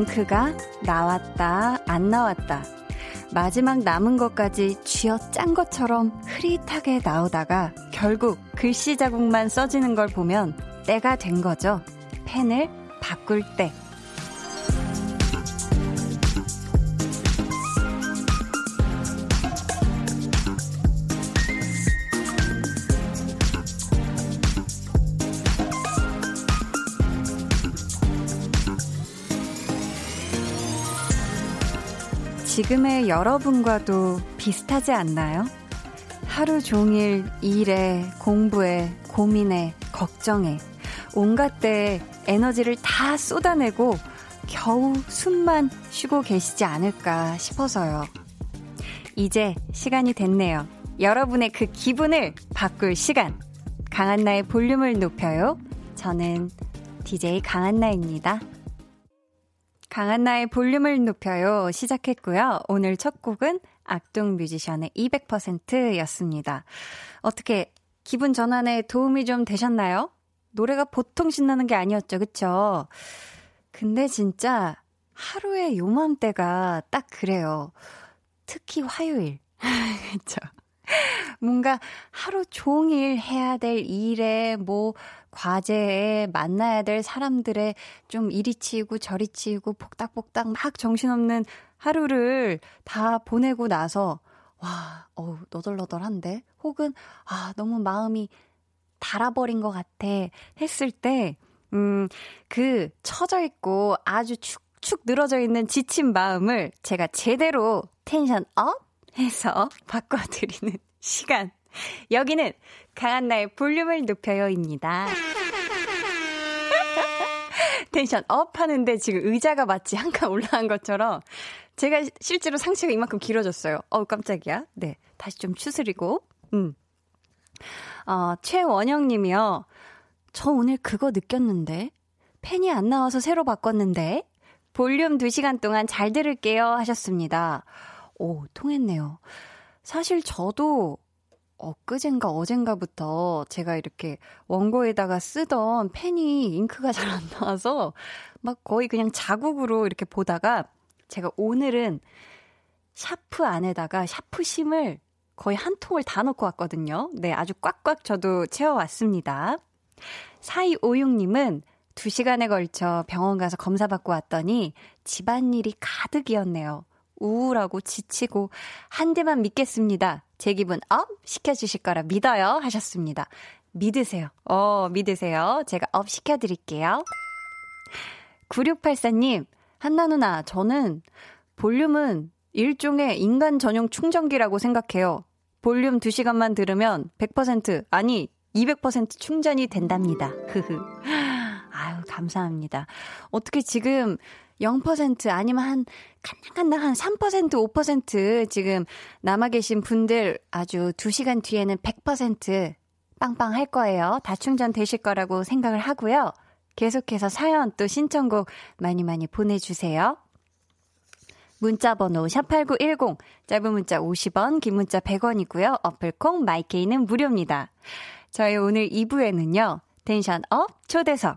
잉크가 나왔다 안 나왔다 마지막 남은 것까지 쥐어짠 것처럼 흐릿하게 나오다가 결국 글씨 자국만 써지는 걸 보면 때가 된 거죠. 펜을 바꿀 때. 지금의 여러분과도 비슷하지 않나요? 하루 종일 일에, 공부에, 고민에, 걱정에 온갖 때에 에너지를 다 쏟아내고 겨우 숨만 쉬고 계시지 않을까 싶어서요. 이제 시간이 됐네요. 여러분의 그 기분을 바꿀 시간. 강한나의 볼륨을 높여요. 저는 DJ 강한나입니다. 강한나의 볼륨을 높여요 시작했고요. 오늘 첫 곡은 악동 뮤지션의 200%였습니다. 어떻게 기분 전환에 도움이 좀 되셨나요? 노래가 보통 신나는 게 아니었죠, 그쵸? 근데 진짜 하루의 요맘때가 딱 그래요. 특히 화요일. 그쵸? 뭔가 하루 종일 해야 될 일에 뭐 과제에 만나야 될 사람들에 좀 이리 치이고 저리 치이고 복닥복닥 막 정신없는 하루를 다 보내고 나서 와, 어우 너덜너덜한데 혹은 아 너무 마음이 달아버린 것 같아 했을 때 그 처져 있고 아주 축축 늘어져 있는 지친 마음을 제가 제대로 텐션 업 해서 바꿔드리는 시간. 여기는 강한나의 볼륨을 높여요입니다. 텐션 업 하는데 지금 의자가 마치 한 칸 올라간 것처럼 제가 실제로 상체가 이만큼 길어졌어요. 어우 깜짝이야. 네, 다시 좀 추스리고. 최원영님이요. 저 오늘 그거 느꼈는데 펜이 안 나와서 새로 바꿨는데 볼륨 2시간 동안 잘 들을게요 하셨습니다. 오, 통했네요. 사실 저도 엊그젠가 어젠가부터 제가 이렇게 원고에다가 쓰던 펜이 잉크가 잘 안 나와서 막 거의 그냥 자국으로 이렇게 보다가 제가 오늘은 샤프 안에다가 샤프심을 거의 한 통을 다 넣고 왔거든요. 네, 아주 꽉꽉 저도 채워왔습니다. 4256님은 2시간에 걸쳐 병원 가서 검사받고 왔더니 집안일이 가득이었네요. 우울하고 지치고 한 대만 믿겠습니다. 제 기분 업 시켜주실 거라 믿어요 하셨습니다. 믿으세요. 믿으세요. 제가 업 시켜드릴게요. 9684님, 한나 누나, 저는 볼륨은 일종의 인간 전용 충전기라고 생각해요. 볼륨 2시간만 들으면 100% 아니 200% 충전이 된답니다. 아유 감사합니다. 어떻게 지금 0% 아니면 한 간당간당 한 3% 5% 지금 남아 계신 분들 아주 2시간 뒤에는 100% 빵빵 할 거예요. 다 충전 되실 거라고 생각을 하고요. 계속해서 사연 또 신청곡 많이 많이 보내주세요. 문자번호 #8910 짧은 문자 50원 긴 문자 100원이고요. 어플콩 마이케이는 무료입니다. 저희 오늘 2부에는요. 텐션업 초대석.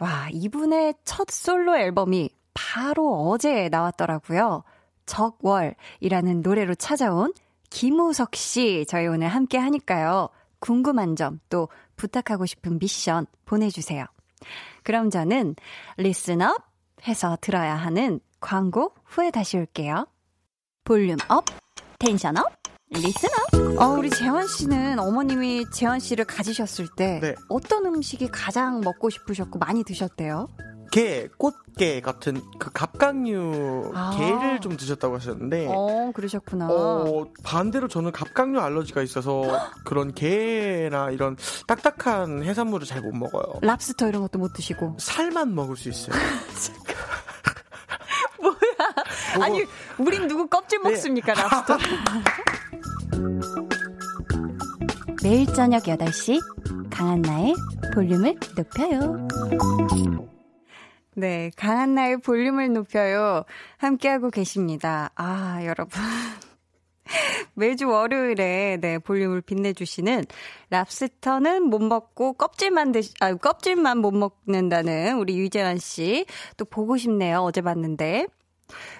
와, 이분의 첫 솔로 앨범이 바로 어제 나왔더라고요. 적월이라는 노래로 찾아온 김우석 씨 저희 오늘 함께 하니까요. 궁금한 점 또 부탁하고 싶은 미션 보내주세요. 그럼 저는 리슨업 해서 들어야 하는 광고 후에 다시 올게요. 볼륨업, 텐션업, 리슨업. 우리 재환 씨는 어머님이 재환 씨를 가지셨을 때 네. 어떤 음식이 가장 먹고 싶으셨고 많이 드셨대요? 게, 꽃게 같은 그 갑각류 게를 좀 드셨다고 하셨는데 그러셨구나. 반대로 저는 갑각류 알러지가 있어서 그런 게나 이런 딱딱한 해산물을 잘 못 먹어요. 랍스터 이런 것도 못 드시고 살만 먹을 수 있어요. 뭐야? 아니 우린 누구 껍질 먹습니까? 네. 랍스터. 매일 저녁 8시 강한나의 볼륨을 높여요. 네, 강한나의 볼륨을 높여요. 함께하고 계십니다. 아, 여러분. 매주 월요일에 네, 볼륨을 빛내주시는 랍스터는 못 먹고 껍질만 못 먹는다는 우리 유재환 씨. 또 보고 싶네요. 어제 봤는데.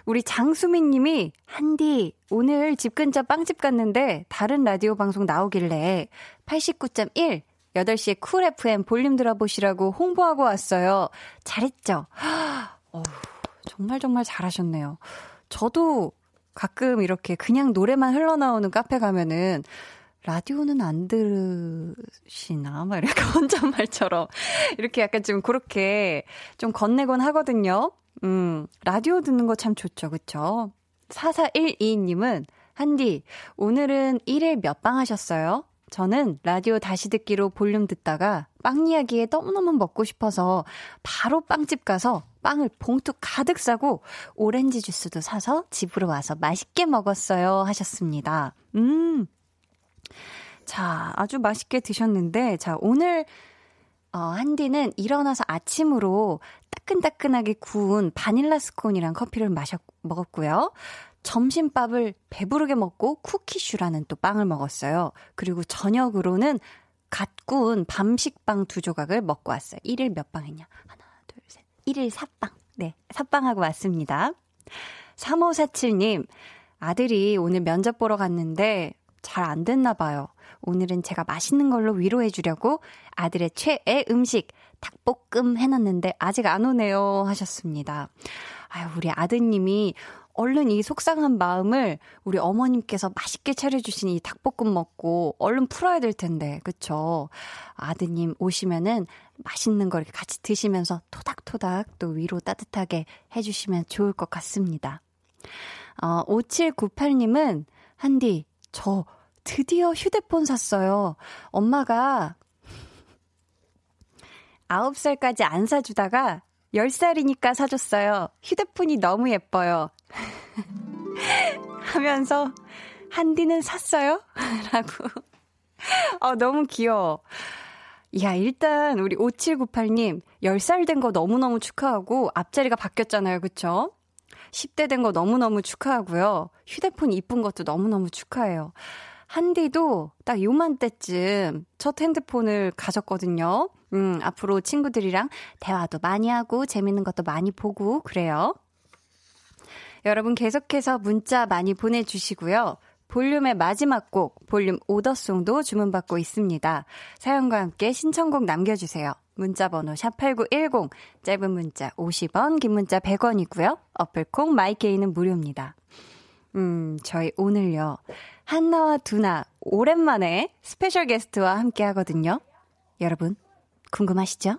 우리 장수민 님이 한디 오늘 집 근처 빵집 갔는데 다른 라디오 방송 나오길래 89.1 8시에 쿨 FM 볼륨 들어보시라고 홍보하고 왔어요. 잘했죠? 어휴, 정말 잘하셨네요. 저도 가끔 이렇게 그냥 노래만 흘러나오는 카페 가면은 라디오는 안 들으시나? 막 이렇게 혼잣말처럼 이렇게 약간 좀 그렇게 좀 건네곤 하거든요. 라디오 듣는 거 참 좋죠. 그쵸? 4412님은 한디, 오늘은 일에 몇 방 하셨어요? 저는 라디오 다시 듣기로 볼륨 듣다가 빵 이야기에 너무너무 먹고 싶어서 바로 빵집 가서 빵을 봉투 가득 싸고 오렌지 주스도 사서 집으로 와서 맛있게 먹었어요 하셨습니다. 자, 아주 맛있게 드셨는데, 자, 오늘 한디는 일어나서 아침으로 따끈따끈하게 구운 바닐라 스콘이랑 커피를 먹었고요. 점심밥을 배부르게 먹고 쿠키슈라는 또 빵을 먹었어요. 그리고 저녁으로는 갓 구운 밤식빵 2조각을 먹고 왔어요. 1일 몇 빵 했냐? 하나, 둘, 셋. 1일 4빵. 네, 4빵하고 왔습니다. 3547님, 아들이 오늘 면접 보러 갔는데 잘 안 됐나 봐요. 오늘은 제가 맛있는 걸로 위로해 주려고 아들의 최애 음식 닭볶음 해놨는데 아직 안 오네요 하셨습니다. 아유, 우리 아드님이 얼른 이 속상한 마음을 우리 어머님께서 맛있게 차려주신 이 닭볶음 먹고 얼른 풀어야 될 텐데, 그쵸? 아드님 오시면은 맛있는 거 이렇게 같이 드시면서 토닥토닥 또 위로 따뜻하게 해주시면 좋을 것 같습니다. 5798님은 한디, 저 드디어 휴대폰 샀어요. 엄마가 9살까지 안 사주다가 10살이니까 사줬어요. 휴대폰이 너무 예뻐요. 하면서 한디는 샀어요? 라고. 너무 귀여워. 야, 일단 우리 5798님 10살 된 거 너무너무 축하하고, 앞자리가 바뀌었잖아요. 그쵸? 10대 된 거 너무너무 축하하고요. 휴대폰 이쁜 것도 너무너무 축하해요. 한디도 딱 요맘때쯤 첫 핸드폰을 가졌거든요. 앞으로 친구들이랑 대화도 많이 하고 재밌는 것도 많이 보고 그래요. 여러분 계속해서 문자 많이 보내주시고요. 볼륨의 마지막 곡, 볼륨 오더송도 주문받고 있습니다. 사연과 함께 신청곡 남겨주세요. 문자번호 샵8910, 짧은 문자 50원, 긴 문자 100원이고요. 어플콩 마이케이는 무료입니다. 저희 오늘요, 한나와 두나 오랜만에 스페셜 게스트와 함께 하거든요. 여러분 궁금하시죠?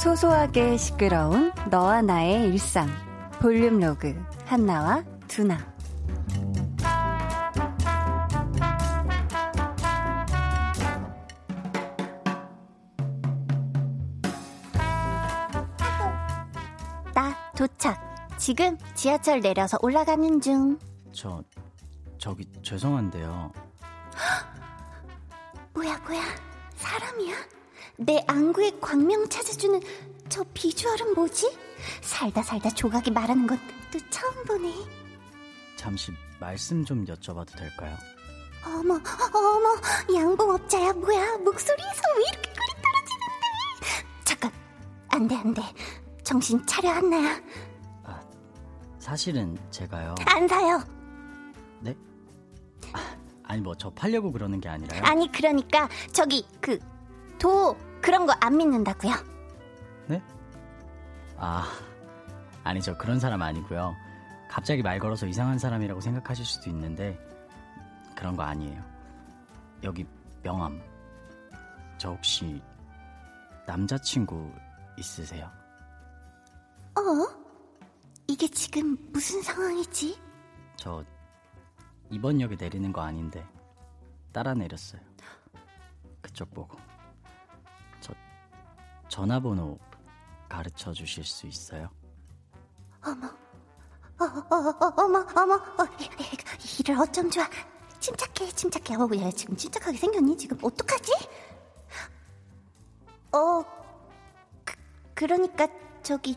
소소하게 시끄러운 너와 나의 일상, 볼륨 로그 한나와 두나. 나 도착. 지금 지하철 내려서 올라가는 중. 저기 죄송한데요. 뭐야 사람이야? 내 안구의 광명 찾아주는 저 비주얼은 뭐지? 살다 조각이 말하는 것도 처음 보네. 잠시 말씀 좀 여쭤봐도 될까요? 어머 양봉업자야 뭐야? 목소리에서 왜 이렇게 꿀이 떨어지는데? 잠깐, 안돼 정신 차려 한나야. 아, 사실은 제가요. 안 사요. 네? 아니 뭐 저 팔려고 그러는 게 아니라요. 아니 그러니까 저기 그런 거 안 믿는다고요? 네? 아니 저 그런 사람 아니고요. 갑자기 말 걸어서 이상한 사람이라고 생각하실 수도 있는데 그런 거 아니에요. 여기 명함. 저 혹시 남자친구 있으세요? 이게 지금 무슨 상황이지? 저 이번 역에 내리는 거 아닌데 따라 내렸어요. 그쪽 보고 전화번호 가르쳐 주실 수 있어요? 어머, 이를 어쩜 좋아. 침착해. 야, 지금 침착하게 생겼니? 지금 어떡하지? 그러니까 저기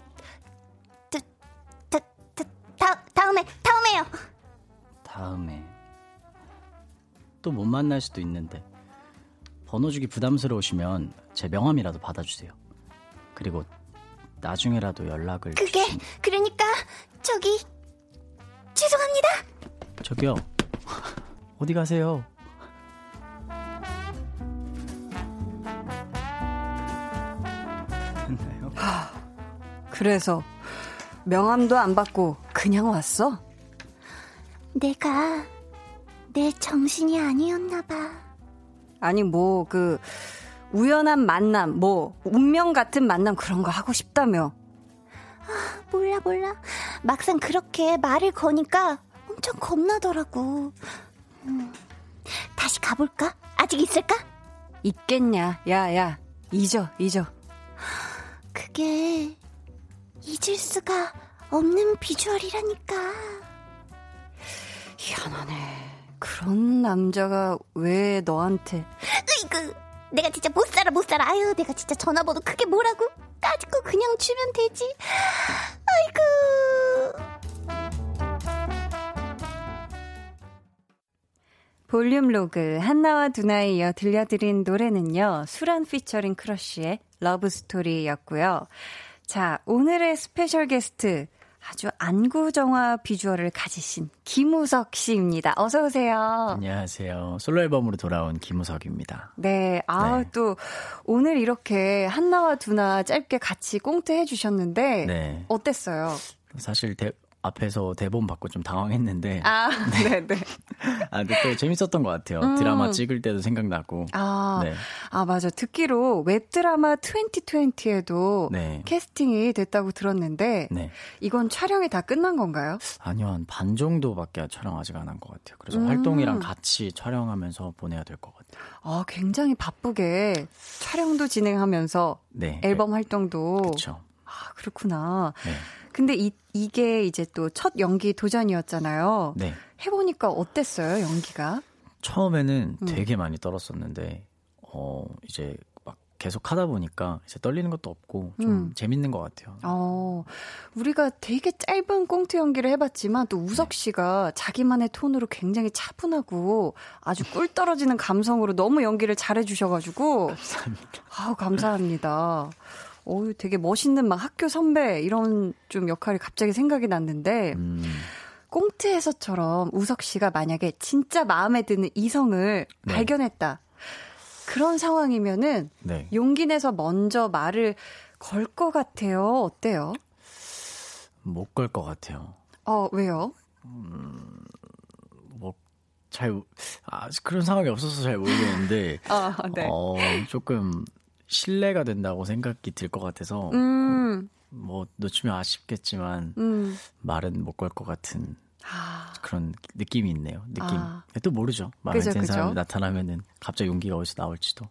다음에요. 다음에 또 못 만날 수도 있는데 번호 주기 부담스러우시면 제 명함이라도 받아주세요. 그리고 나중에라도 연락을 그러니까 저기 죄송합니다. 저기요, 어디 가세요? 그래서 명함도 안 받고 그냥 왔어? 내가 내 정신이 아니었나 봐. 아니 뭐 그 우연한 만남, 뭐 운명 같은 만남 그런 거 하고 싶다며. 아, 몰라. 막상 그렇게 말을 거니까 엄청 겁나더라고. 다시 가볼까? 아직 있을까? 있겠냐. 야야, 잊어. 그게 잊을 수가 없는 비주얼이라니까. 희한하네. 그런 남자가 왜 너한테. 으이그, 내가 진짜 못 살아. 아유, 내가 진짜 전화번호 크게 뭐라고 까짓거 그냥 주면 되지. 아이고. 볼륨 로그 한나와 두나에 이어 들려드린 노래는요, 수란 피처링 크러쉬의 러브스토리였고요. 자, 오늘의 스페셜 게스트, 아주 안구정화 비주얼을 가지신 김우석 씨입니다. 어서 오세요. 안녕하세요. 솔로 앨범으로 돌아온 김우석입니다. 네. 아, 네. 또 오늘 이렇게 한나와 두나 짧게 같이 꽁트 해주셨는데 네. 어땠어요? 사실 앞에서 대본 받고 좀 당황했는데. 아, 네네. 아, 그때 재밌었던 것 같아요. 드라마 찍을 때도 생각나고. 아, 네. 아, 맞아. 듣기로 웹드라마 2020에도 네. 캐스팅이 됐다고 들었는데, 네. 이건 촬영이 다 끝난 건가요? 아니요, 한 반 정도밖에 촬영 아직 안 한 것 같아요. 그래서 활동이랑 같이 촬영하면서 보내야 될 것 같아요. 아, 굉장히 바쁘게 촬영도 진행하면서 네. 앨범 활동도. 그렇죠. 아, 그렇구나. 네. 근데 이게 이제 또 첫 연기 도전이었잖아요. 네. 해보니까 어땠어요, 연기가? 처음에는 되게 많이 떨었었는데, 이제 막 계속 하다 보니까 이제 떨리는 것도 없고 좀 재밌는 것 같아요. 우리가 되게 짧은 꽁트 연기를 해봤지만 또 우석 씨가 자기만의 톤으로 굉장히 차분하고 아주 꿀 떨어지는 감성으로 너무 연기를 잘해주셔가지고. 감사합니다. 아우, 감사합니다. 되게 멋있는 막 학교 선배 이런 좀 역할이 갑자기 생각이 났는데 꽁트에서처럼 우석 씨가 만약에 진짜 마음에 드는 이성을 네. 발견했다. 그런 상황이면은 네. 용기 내서 먼저 말을 걸 것 같아요. 어때요? 못 걸 것 같아요. 왜요? 그런 상황이 없어서 잘 모르겠는데 네. 조금 신뢰가 된다고 생각이 들 것 같아서 뭐 놓치면 아쉽겠지만 말은 못 걸 것 같은 그런 느낌이 있네요. 또 모르죠. 마음에 드는 사람이 나타나면은 갑자기 용기가 어디서 나올지도.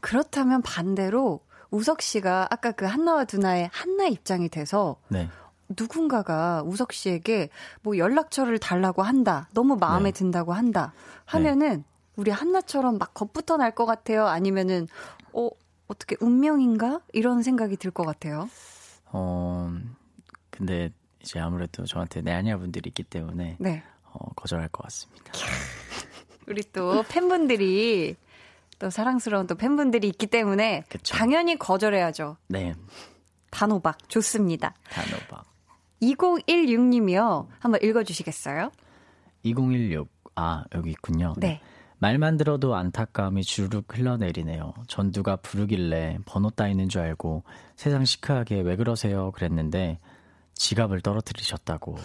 그렇다면 반대로 우석 씨가 아까 그 한나와 두나의 한나 입장이 돼서 네. 누군가가 우석 씨에게 뭐 연락처를 달라고 한다, 너무 마음에 네. 든다고 한다 하면은 네. 우리 한나처럼 막 겁부터 날 것 같아요? 아니면은 어떻게 운명인가? 이런 생각이 들 것 같아요. 근데 이제 아무래도 저한테 매니아분들이 있기 때문에 네. 거절할 것 같습니다. 우리 또 팬분들이 또 사랑스러운 또 팬분들이 있기 때문에 그쵸. 당연히 거절해야죠. 네. 단호박 좋습니다. 2016님이요. 한번 읽어주시겠어요? 2016. 아, 여기 있군요. 네. 말만 들어도 안타까움이 주르륵 흘러내리네요. 전두가 부르길래 번호 따이는 줄 알고 세상 시크하게 왜 그러세요? 그랬는데 지갑을 떨어뜨리셨다고.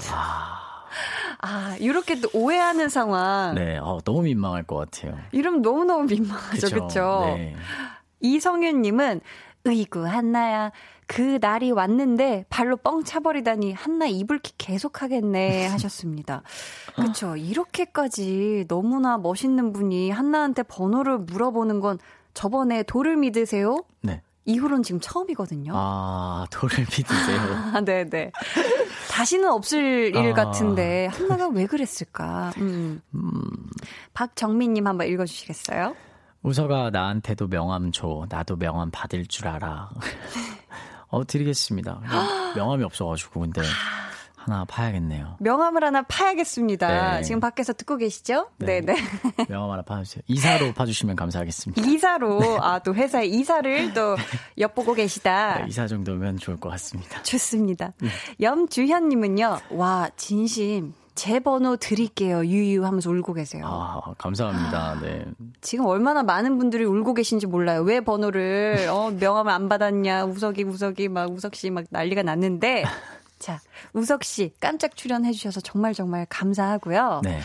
아, 이렇게 또 오해하는 상황. 네, 너무 민망할 것 같아요. 이러면 너무너무 민망하죠. 그렇죠. 네. 이성윤님은 으이구 한나야, 그 날이 왔는데 발로 뻥 차버리다니 한나 이불킥 계속하겠네 하셨습니다. 그렇죠. 이렇게까지 너무나 멋있는 분이 한나한테 번호를 물어보는 건 저번에 도를 믿으세요? 네. 이후로는 지금 처음이거든요. 아, 도를 믿으세요. 네네. 다시는 없을 일 같은데 한나가 왜 그랬을까. 박정민님 한번 읽어주시겠어요? 우석아, 나한테도 명함 줘. 나도 명함 받을 줄 알아. 드리겠습니다. 명함이 없어가지고 근데 하나 파야겠네요. 명함을 하나 파야겠습니다. 네. 지금 밖에서 듣고 계시죠? 네. 네네. 명함 하나 파주세요. 이사로 파주시면 감사하겠습니다. 이사로. 네. 아, 또 회사에 이사를 또 엿보고 계시다. 네, 이사 정도면 좋을 것 같습니다. 좋습니다. 네. 염주현님은요. 와, 진심. 제 번호 드릴게요. 유유 하면서 울고 계세요. 아, 감사합니다. 네. 지금 얼마나 많은 분들이 울고 계신지 몰라요. 왜 번호를 명함을 안 받았냐. 우석이 막 우석 씨 막 난리가 났는데. 자, 우석 씨 깜짝 출연해 주셔서 정말 감사하고요. 네.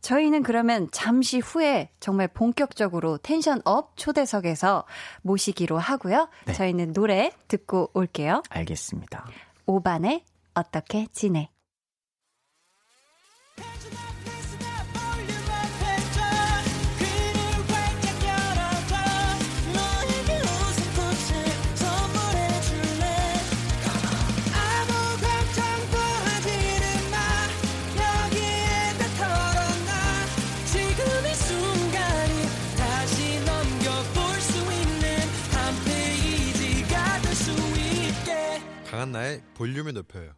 저희는 그러면 잠시 후에 정말 본격적으로 텐션업 초대석에서 모시기로 하고요. 네. 저희는 노래 듣고 올게요. 알겠습니다. 오반에 어떻게 지내? 강한나의 볼륨을 높여요.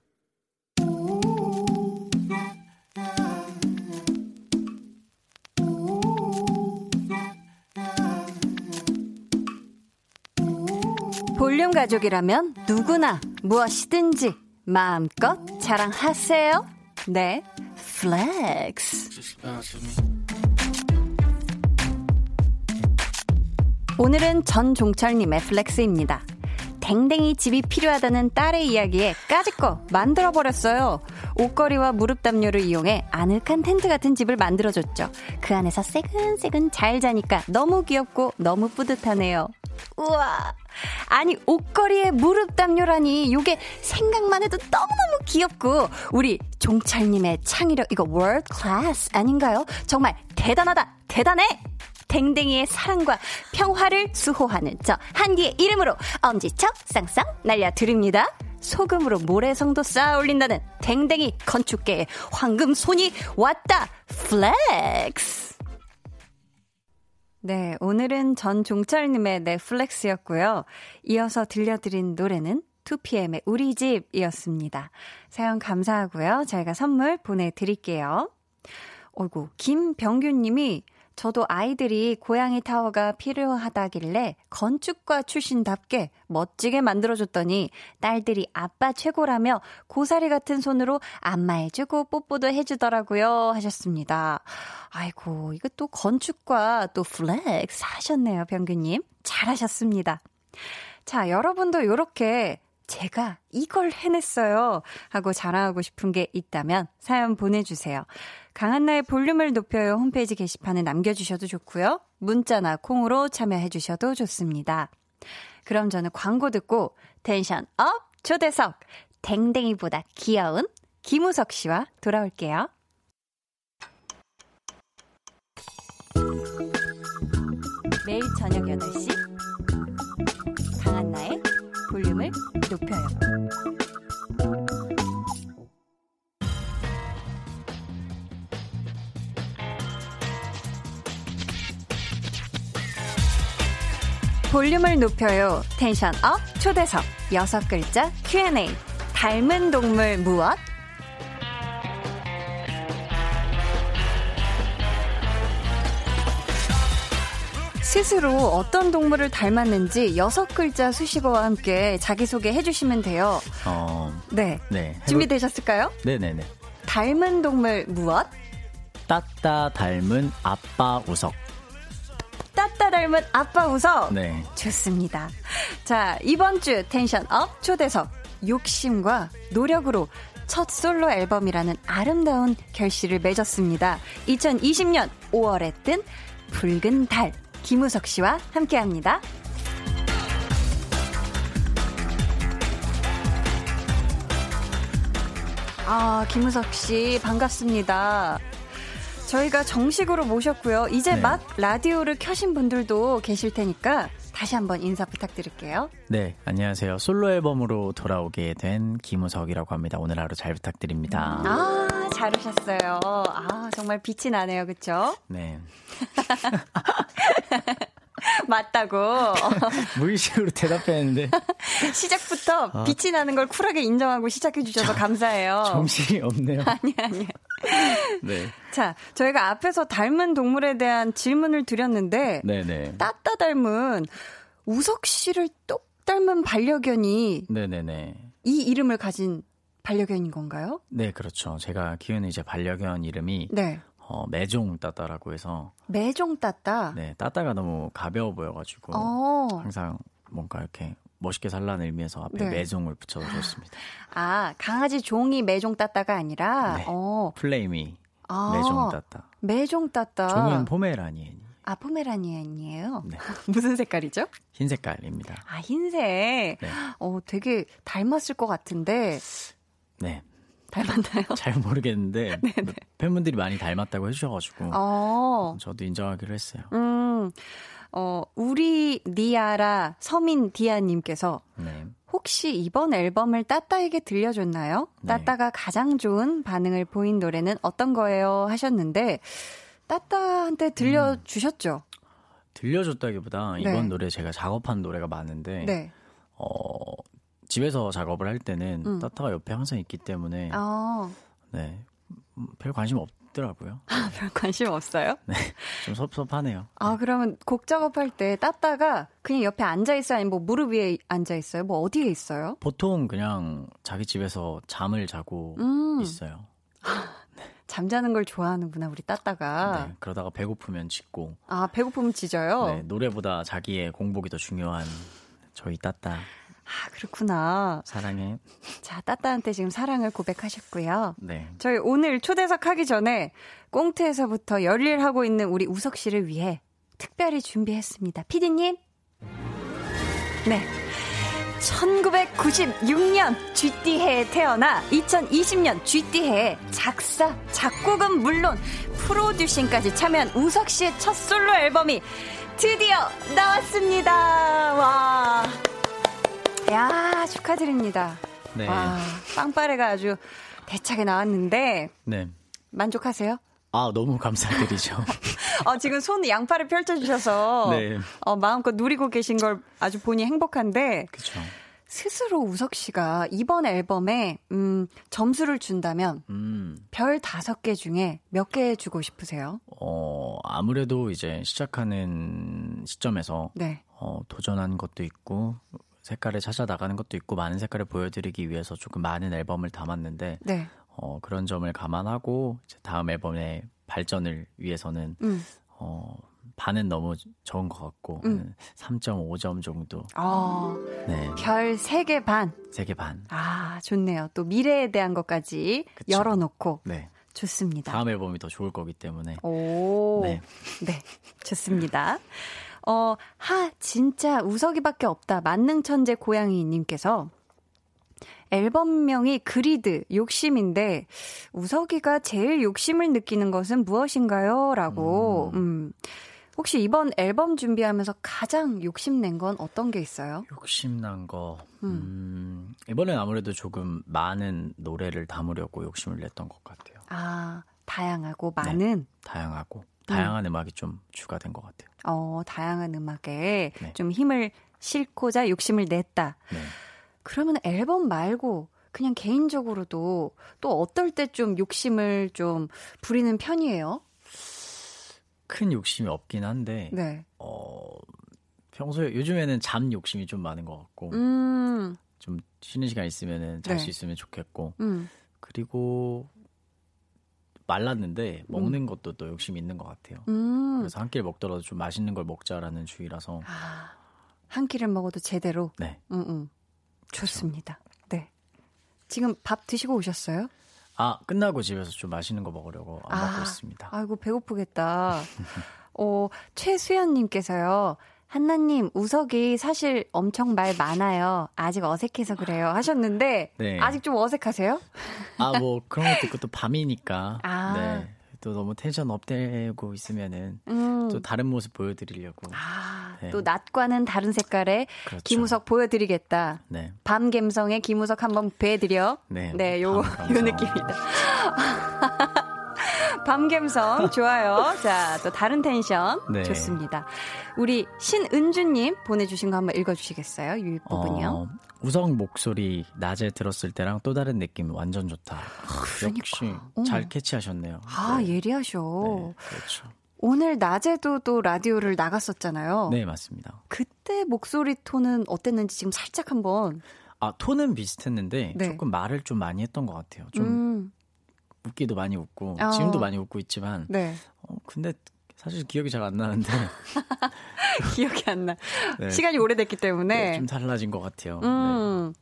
볼륨 가족이라면 누구나 무엇이든지 마음껏 자랑하세요. 네, 플렉스. 오늘은 전종철님의 플렉스입니다. 댕댕이 집이 필요하다는 딸의 이야기에 까짓거 만들어버렸어요. 옷걸이와 무릎 담요를 이용해 아늑한 텐트 같은 집을 만들어줬죠. 그 안에서 새근새근 잘 자니까 너무 귀엽고 너무 뿌듯하네요. 우와, 아니 옷걸이에 무릎 담요라니. 요게 생각만 해도 너무너무 귀엽고 우리 종철님의 창의력, 이거 월드 클래스 아닌가요? 정말 대단하다, 대단해. 댕댕이의 사랑과 평화를 수호하는 저 한디의 이름으로 엄지척 쌍쌍 날려드립니다. 소금으로 모래성도 쌓아 올린다는 댕댕이 건축계의 황금손이 왔다. 플렉스. 네, 오늘은 전종철님의 넷플렉스였고요. 이어서 들려드린 노래는 2PM의 우리 집이었습니다. 사연 감사하고요. 저희가 선물 보내드릴게요. 어이구, 김병규님이 저도 아이들이 고양이 타워가 필요하다길래 건축과 출신답게 멋지게 만들어줬더니 딸들이 아빠 최고라며 고사리 같은 손으로 안마해주고 뽀뽀도 해주더라고요 하셨습니다. 아이고, 이거 또 건축과 또 플렉스 하셨네요. 병규님 잘하셨습니다. 자, 여러분도 이렇게 제가 이걸 해냈어요 하고 자랑하고 싶은 게 있다면 사연 보내주세요. 강한나의 볼륨을 높여요 홈페이지 게시판에 남겨주셔도 좋고요. 문자나 콩으로 참여해주셔도 좋습니다. 그럼 저는 광고 듣고 텐션 업 초대석 댕댕이보다 귀여운 김우석 씨와 돌아올게요. 매일 저녁 8시 강한나의 볼륨을 높여요. 볼륨을 높여요. 텐션 업 초대석 6글자 Q&A. 닮은 동물 무엇? 스스로 어떤 동물을 닮았는지 6글자 수식어와 함께 자기소개 해주시면 돼요. 네. 네. 준비되셨을까요? 네네네. 닮은 동물 무엇? 따따 닮은 아빠 우석. 따따 닮은 아빠 우석. 네. 좋습니다. 자, 이번 주 텐션업 초대석. 욕심과 노력으로 첫 솔로 앨범이라는 아름다운 결실을 맺었습니다. 2020년 5월에 뜬 붉은 달. 김우석 씨와 함께합니다. 아, 김우석 씨 반갑습니다. 저희가 정식으로 모셨고요. 이제 네. 막 라디오를 켜신 분들도 계실 테니까 다시 한번 인사 부탁드릴게요. 네, 안녕하세요. 솔로 앨범으로 돌아오게 된 김우석이라고 합니다. 오늘 하루 잘 부탁드립니다. 아, 잘 오셨어요. 아, 정말 빛이 나네요. 그렇죠? 네. 맞다고. 무의식으로 대답했는데. 시작부터 빛이 나는 걸 쿨하게 인정하고 시작해 주셔서 감사해요. 정신이 없네요. 아니요. 네. 자, 저희가 앞에서 닮은 동물에 대한 질문을 드렸는데 네네. 따따 닮은 우석 씨를 똑 닮은 반려견이 네네네. 이 이름을 가진 반려견인 건가요? 네, 그렇죠. 제가 키우는 이제 반려견 이름이 네. 매종따따라고 해서 매종따따? 네, 따따가 너무 가벼워 보여가지고 항상 뭔가 이렇게 멋있게 살라는 의미에서 앞에 네. 매종을 붙여줬습니다. 아, 강아지 종이 매종따따가 아니라? 네, 플레임이 매종따따. 매종따따. 종은 포메라니엔이에요. 아, 포메라니엔이에요? 네. 무슨 색깔이죠? 흰 색깔입니다. 아, 흰색. 네. 되게 닮았을 것 같은데. 네. 닮았나요? 잘 모르겠는데 팬분들이 많이 닮았다고 해주셔가지고 저도 인정하기로 했어요. 우리 니아라 서민 디아님께서 네. 혹시 이번 앨범을 따따에게 들려줬나요? 네. 따따가 가장 좋은 반응을 보인 노래는 어떤 거예요? 하셨는데 따따한테 들려주셨죠? 들려줬다기보다 네. 이번 노래 제가 작업한 노래가 많은데 네. 집에서 작업을 할 때는 따따가 옆에 항상 있기 때문에 네, 별 관심 없더라고요. 아, 별 관심 없어요? 네, 좀 섭섭하네요. 아, 네. 그러면 곡 작업할 때 따따가 그냥 옆에 앉아있어요? 아니면 뭐 무릎 위에 앉아있어요? 뭐 어디에 있어요? 보통 그냥 자기 집에서 잠을 자고 있어요. 네. 잠자는 걸 좋아하는구나, 우리 따따가. 네, 그러다가 배고프면 짖고. 아, 배고프면 짖어요? 네, 노래보다 자기의 공복이 더 중요한 저희 따따. 아, 그렇구나. 사랑해. 자, 따따한테 지금 사랑을 고백하셨고요. 네. 저희 오늘 초대석 하기 전에 꽁트에서부터 열일하고 있는 우리 우석 씨를 위해 특별히 준비했습니다. 피디님. 네. 1996년 쥐띠해에 태어나 2020년 쥐띠해에 작사, 작곡은 물론 프로듀싱까지 참여한 우석 씨의 첫 솔로 앨범이 드디어 나왔습니다. 와. 야, 축하드립니다. 네. 와, 빵빠레가 아주 대차게 나왔는데 네. 만족하세요? 아, 너무 감사드리죠. 지금 손 양팔을 펼쳐주셔서 네. 마음껏 누리고 계신 걸 아주 보니 행복한데 그쵸. 스스로 우석 씨가 이번 앨범에 점수를 준다면 별 5개 중에 몇 개 주고 싶으세요? 아무래도 이제 시작하는 시점에서 네. 도전한 것도 있고 색깔을 찾아 나가는 것도 있고 많은 색깔을 보여드리기 위해서 조금 많은 앨범을 담았는데 네. 그런 점을 감안하고 이제 다음 앨범의 발전을 위해서는 반은 너무 적은 것 같고 3.5점 정도. 네. 별 3개 반. 3개 반. 아, 좋네요. 또 미래에 대한 것까지 그쵸. 열어놓고. 네. 좋습니다. 다음 앨범이 더 좋을 거기 때문에. 오. 네. 네. 좋습니다. 하, 진짜 우석이밖에 없다. 만능 천재 고양이님께서 앨범명이 그리드, 욕심인데 우석이가 제일 욕심을 느끼는 것은 무엇인가요? 라고 혹시 이번 앨범 준비하면서 가장 욕심낸 건 어떤 게 있어요? 욕심난 거 이번엔 아무래도 조금 많은 노래를 담으려고 욕심을 냈던 것 같아요. 아, 다양하고 많은? 네, 다양하고. 다양한 음악이 좀 추가된 것 같아요. 다양한 음악에 네. 좀 힘을 싣고자 욕심을 냈다. 네. 그러면 앨범 말고 그냥 개인적으로도 또 어떨 때 좀 욕심을 좀 부리는 편이에요? 큰 욕심이 없긴 한데 네. 평소에 요즘에는 잠 욕심이 좀 많은 것 같고 좀 쉬는 시간 있으면은 잘 수 네. 있으면 좋겠고 그리고 말랐는데 먹는 것도 또 욕심이 있는 것 같아요. 그래서 한 끼를 먹더라도 좀 맛있는 걸 먹자라는 주의라서 한 끼를 먹어도 제대로? 네. 좋습니다. 네. 지금 밥 드시고 오셨어요? 아, 끝나고 집에서 좀 맛있는 거 먹으려고 안 먹고 있습니다. 아이고, 배고프겠다. 최수연님께서요. 한나님, 우석이 사실 엄청 말 많아요. 아직 어색해서 그래요. 하셨는데 네. 아직 좀 어색하세요? 아, 뭐 그런 것도 있고 또 밤이니까 네. 또 너무 텐션 업되고 있으면은 또 다른 모습 보여드리려고 네. 또 낮과는 다른 색깔의 그렇죠. 김우석 보여드리겠다. 네. 밤 감성의 김우석 한번 배드려. 네, 네, 요거 요 느낌이다. 밤 감성 좋아요. 자, 또 다른 텐션 네. 좋습니다. 우리 신은주님 보내주신 거 한번 읽어주시겠어요? 이 부분이요. 우석 목소리 낮에 들었을 때랑 또 다른 느낌 완전 좋다. 아, 그러니까. 역시 잘 캐치하셨네요. 아 네. 예리하셔. 네, 그렇죠. 오늘 낮에도 또 라디오를 나갔었잖아요. 네, 맞습니다. 그때 목소리 톤은 어땠는지 지금 살짝 한번. 아, 톤은 비슷했는데 네. 조금 말을 좀 많이 했던 것 같아요. 좀 웃기도 많이 웃고 지금도 많이 웃고 있지만 네. 근데 사실 기억이 잘 안 나는데 기억이 안 나. 네. 시간이 오래됐기 때문에 네, 좀 달라진 것 같아요. 네.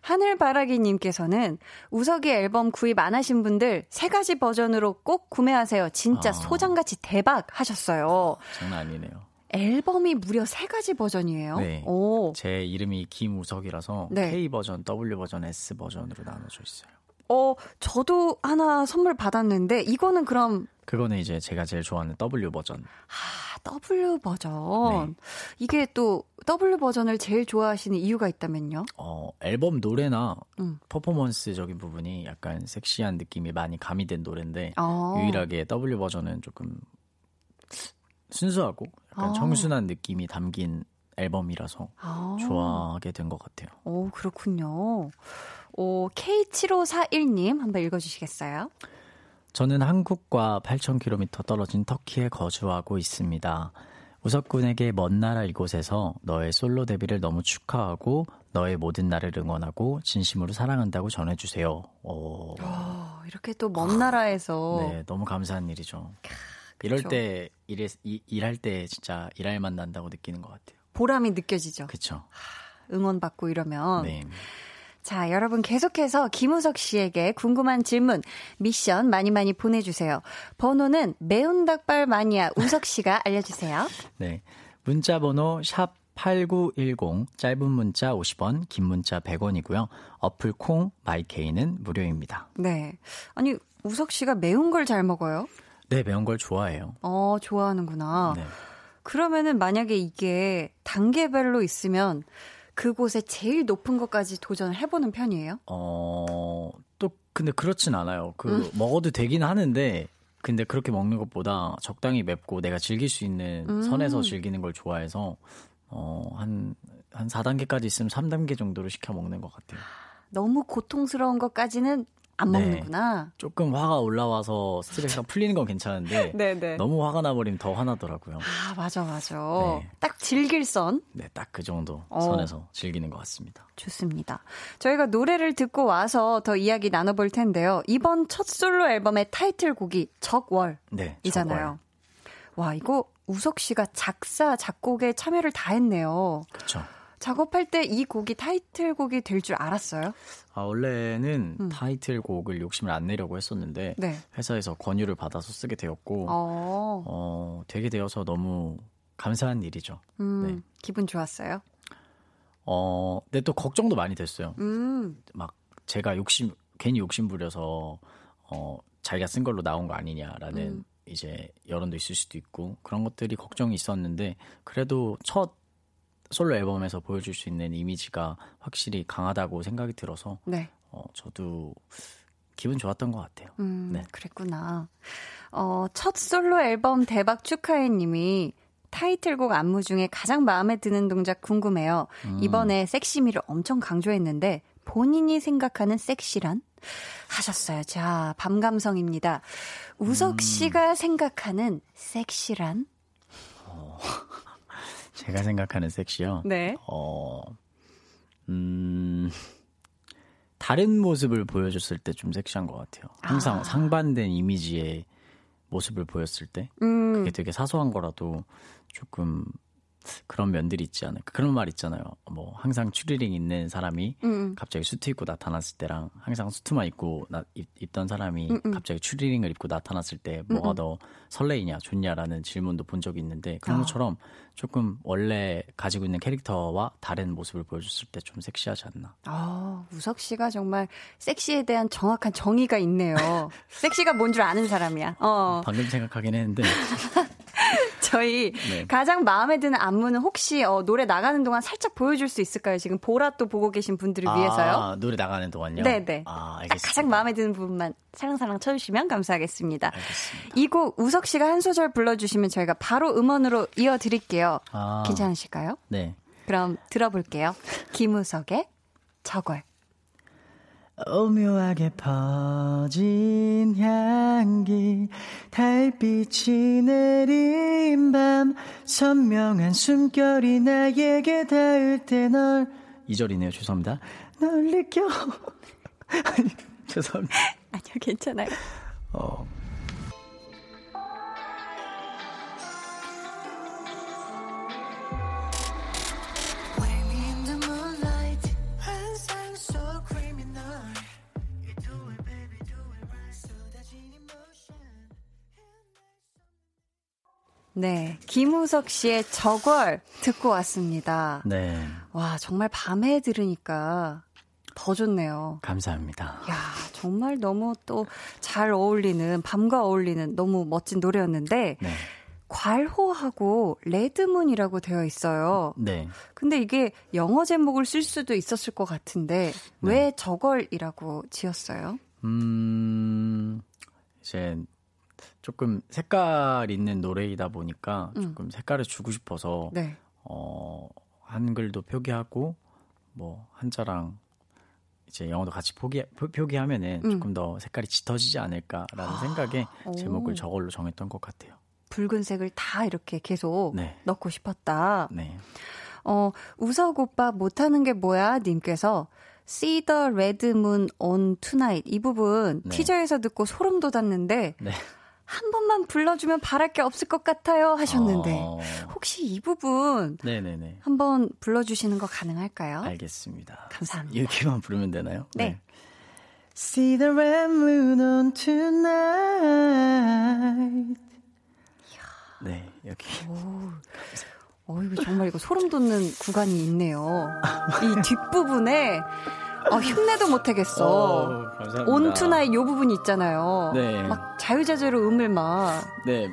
하늘바라기님께서는 우석이 앨범 구입 안 하신 분들 세 가지 버전으로 꼭 구매하세요. 진짜 소장같이 대박 하셨어요. 장난 아니네요. 앨범이 무려 세 가지 버전이에요. 네. 오. 제 이름이 김우석이라서 네. K 버전, W 버전, S 버전으로 나눠져 있어요. 저도 하나 선물 받았는데 이거는 그럼 그거는 이제 제가 제일 좋아하는 W 버전. 아, W 버전. 네. 이게 또 W 버전을 제일 좋아하시는 이유가 있다면요? 앨범 노래나 퍼포먼스적인 부분이 약간 섹시한 느낌이 많이 가미된 노래인데 유일하게 W 버전은 조금 순수하고 약간 청순한 느낌이 담긴 앨범이라서 좋아하게 된 것 같아요. 오, 그렇군요. K7541님 한번 읽어주시겠어요? 저는 한국과 8,000km 떨어진 터키에 거주하고 있습니다. 우석군에게 먼 나라 이곳에서 너의 솔로 데뷔를 너무 축하하고 너의 모든 날을 응원하고 진심으로 사랑한다고 전해주세요. 이렇게 또 먼 나라에서 네, 너무 감사한 일이죠. 이럴 그쵸. 때 일할 때 진짜 일할 맛 난다고 느끼는 것 같아요. 보람이 느껴지죠. 그렇죠. 응원받고 이러면. 네. 자, 여러분 계속해서 김우석 씨에게 궁금한 질문, 미션 많이 많이 보내주세요. 번호는 매운 닭발 마니아 우석 씨가 알려주세요. 네, 문자 번호 샵 8910, 짧은 문자 50원, 긴 문자 100원이고요. 어플 콩, 마이케이는 무료입니다. 네, 아니 우석 씨가 매운 걸 잘 먹어요? 네, 매운 걸 좋아해요. 좋아하는구나. 네. 그러면은 만약에 이게 단계별로 있으면 그곳에 제일 높은 것까지 도전을 해보는 편이에요? 또 근데 그렇진 않아요. 먹어도 되긴 하는데 근데 그렇게 먹는 것보다 적당히 맵고 내가 즐길 수 있는 선에서 즐기는 걸 좋아해서 한 4단계까지 있으면 3단계 정도로 시켜 먹는 것 같아요. 너무 고통스러운 것까지는 안 네, 먹는구나. 조금 화가 올라와서 스트레스가 풀리는 건 괜찮은데 네네. 너무 화가 나버리면 더 화나더라고요. 아, 맞아. 네. 딱 즐길 선. 네, 딱 그 정도 선에서 즐기는 것 같습니다. 좋습니다. 저희가 노래를 듣고 와서 더 이야기 나눠볼 텐데요. 이번 첫 솔로 앨범의 타이틀곡이 적월이잖아요. 네, 적월. 와, 이거 우석 씨가 작사, 작곡에 참여를 다 했네요. 그렇죠. 작업할 때 이 곡이 타이틀곡이 될 줄 알았어요? 아, 원래는 타이틀곡을 욕심을 안 내려고 했었는데 네. 회사에서 권유를 받아서 쓰게 되었고 되게 되어서 너무 감사한 일이죠. 네. 기분 좋았어요? 근데 또 걱정도 많이 됐어요. 막 제가 괜히 욕심 부려서 자기가 쓴 걸로 나온 거 아니냐라는 이제 여론도 있을 수도 있고 그런 것들이 걱정이 있었는데 그래도 첫 솔로 앨범에서 보여줄 수 있는 이미지가 확실히 강하다고 생각이 들어서 네. 저도 기분 좋았던 것 같아요. 네. 그랬구나. 첫 솔로 앨범 대박 축하해 님이 타이틀곡 안무 중에 가장 마음에 드는 동작 궁금해요. 이번에 섹시미를 엄청 강조했는데 본인이 생각하는 섹시란? 하셨어요. 자, 밤감성입니다. 우석 씨가 생각하는 섹시란? 제가 생각하는 섹시요? 네. 다른 모습을 보여줬을 때 좀 섹시한 것 같아요. 항상 상반된 이미지의 모습을 보였을 때 그게 되게 사소한 거라도 조금 그런 면들이 있지 않을까. 그런 말 있잖아요. 뭐 항상 추리닝 있는 사람이 갑자기 수트 입고 나타났을 때랑 항상 수트만 입고 있던 사람이 갑자기 추리닝을 입고 나타났을 때 뭐가 더 설레이냐 좋냐라는 질문도 본 적이 있는데 그런 것처럼 조금 원래 가지고 있는 캐릭터와 다른 모습을 보여줬을 때 좀 섹시하지 않나. 우석 씨가 정말 섹시에 대한 정확한 정의가 있네요. 섹시가 뭔 줄 아는 사람이야. 방금 생각하긴 했는데 저희 네. 가장 마음에 드는 안무는 혹시 노래 나가는 동안 살짝 보여줄 수 있을까요? 지금 보라 또 보고 계신 분들을 위해서요. 노래 나가는 동안요? 네네. 아, 알겠습니다. 가장 마음에 드는 부분만 사랑사랑 쳐주시면 감사하겠습니다. 알겠습니다. 이 곡 우석 씨가 한 소절 불러주시면 저희가 바로 음원으로 이어드릴게요. 아, 괜찮으실까요? 네. 그럼 들어볼게요. 김우석의 저걸. 오묘하게 퍼진 향기, 달빛이 내린 밤, 선명한 숨결이 나에게 닿을 때 널. 2절이네요. 죄송합니다. 널 느껴. 아니, 죄송합니다. 아니요, 괜찮아요. 네, 김우석 씨의 저걸 듣고 왔습니다. 네. 와, 정말 밤에 들으니까 더 좋네요. 감사합니다. 이야, 정말 너무 또 잘 어울리는, 밤과 어울리는 너무 멋진 노래였는데 네. 괄호하고 레드문이라고 되어 있어요. 네. 근데 이게 영어 제목을 쓸 수도 있었을 것 같은데 왜 저걸이라고 지었어요? 이제 조금 색깔 있는 노래이다 보니까 조금 색깔을 주고 싶어서 네. 한글도 표기하고 뭐 한자랑 이제 영어도 같이 표기하면은 조금 더 색깔이 짙어지지 않을까라는 생각에 제목을 저걸로 정했던 것 같아요. 붉은색을 다 이렇게 계속 네. 넣고 싶었다. 네. 우석 오빠 못하는 게 뭐야 님께서 See the red moon on tonight 이 부분 네. 티저에서 듣고 소름 돋았는데 네. 한 번만 불러주면 바랄 게 없을 것 같아요 하셨는데 혹시 이 부분 네네네. 한 번 불러주시는 거 가능할까요? 알겠습니다. 감사합니다. 이렇게만 부르면 되나요? 네. 네. See the red moon on tonight 이야. 네 여기. 이거 정말 이거 소름 돋는 구간이 있네요. 이 뒷부분에 흉내도 못하겠어. 온 투나잇 이 부분 있잖아요. 네. 막 자유자재로 음을 막. 네.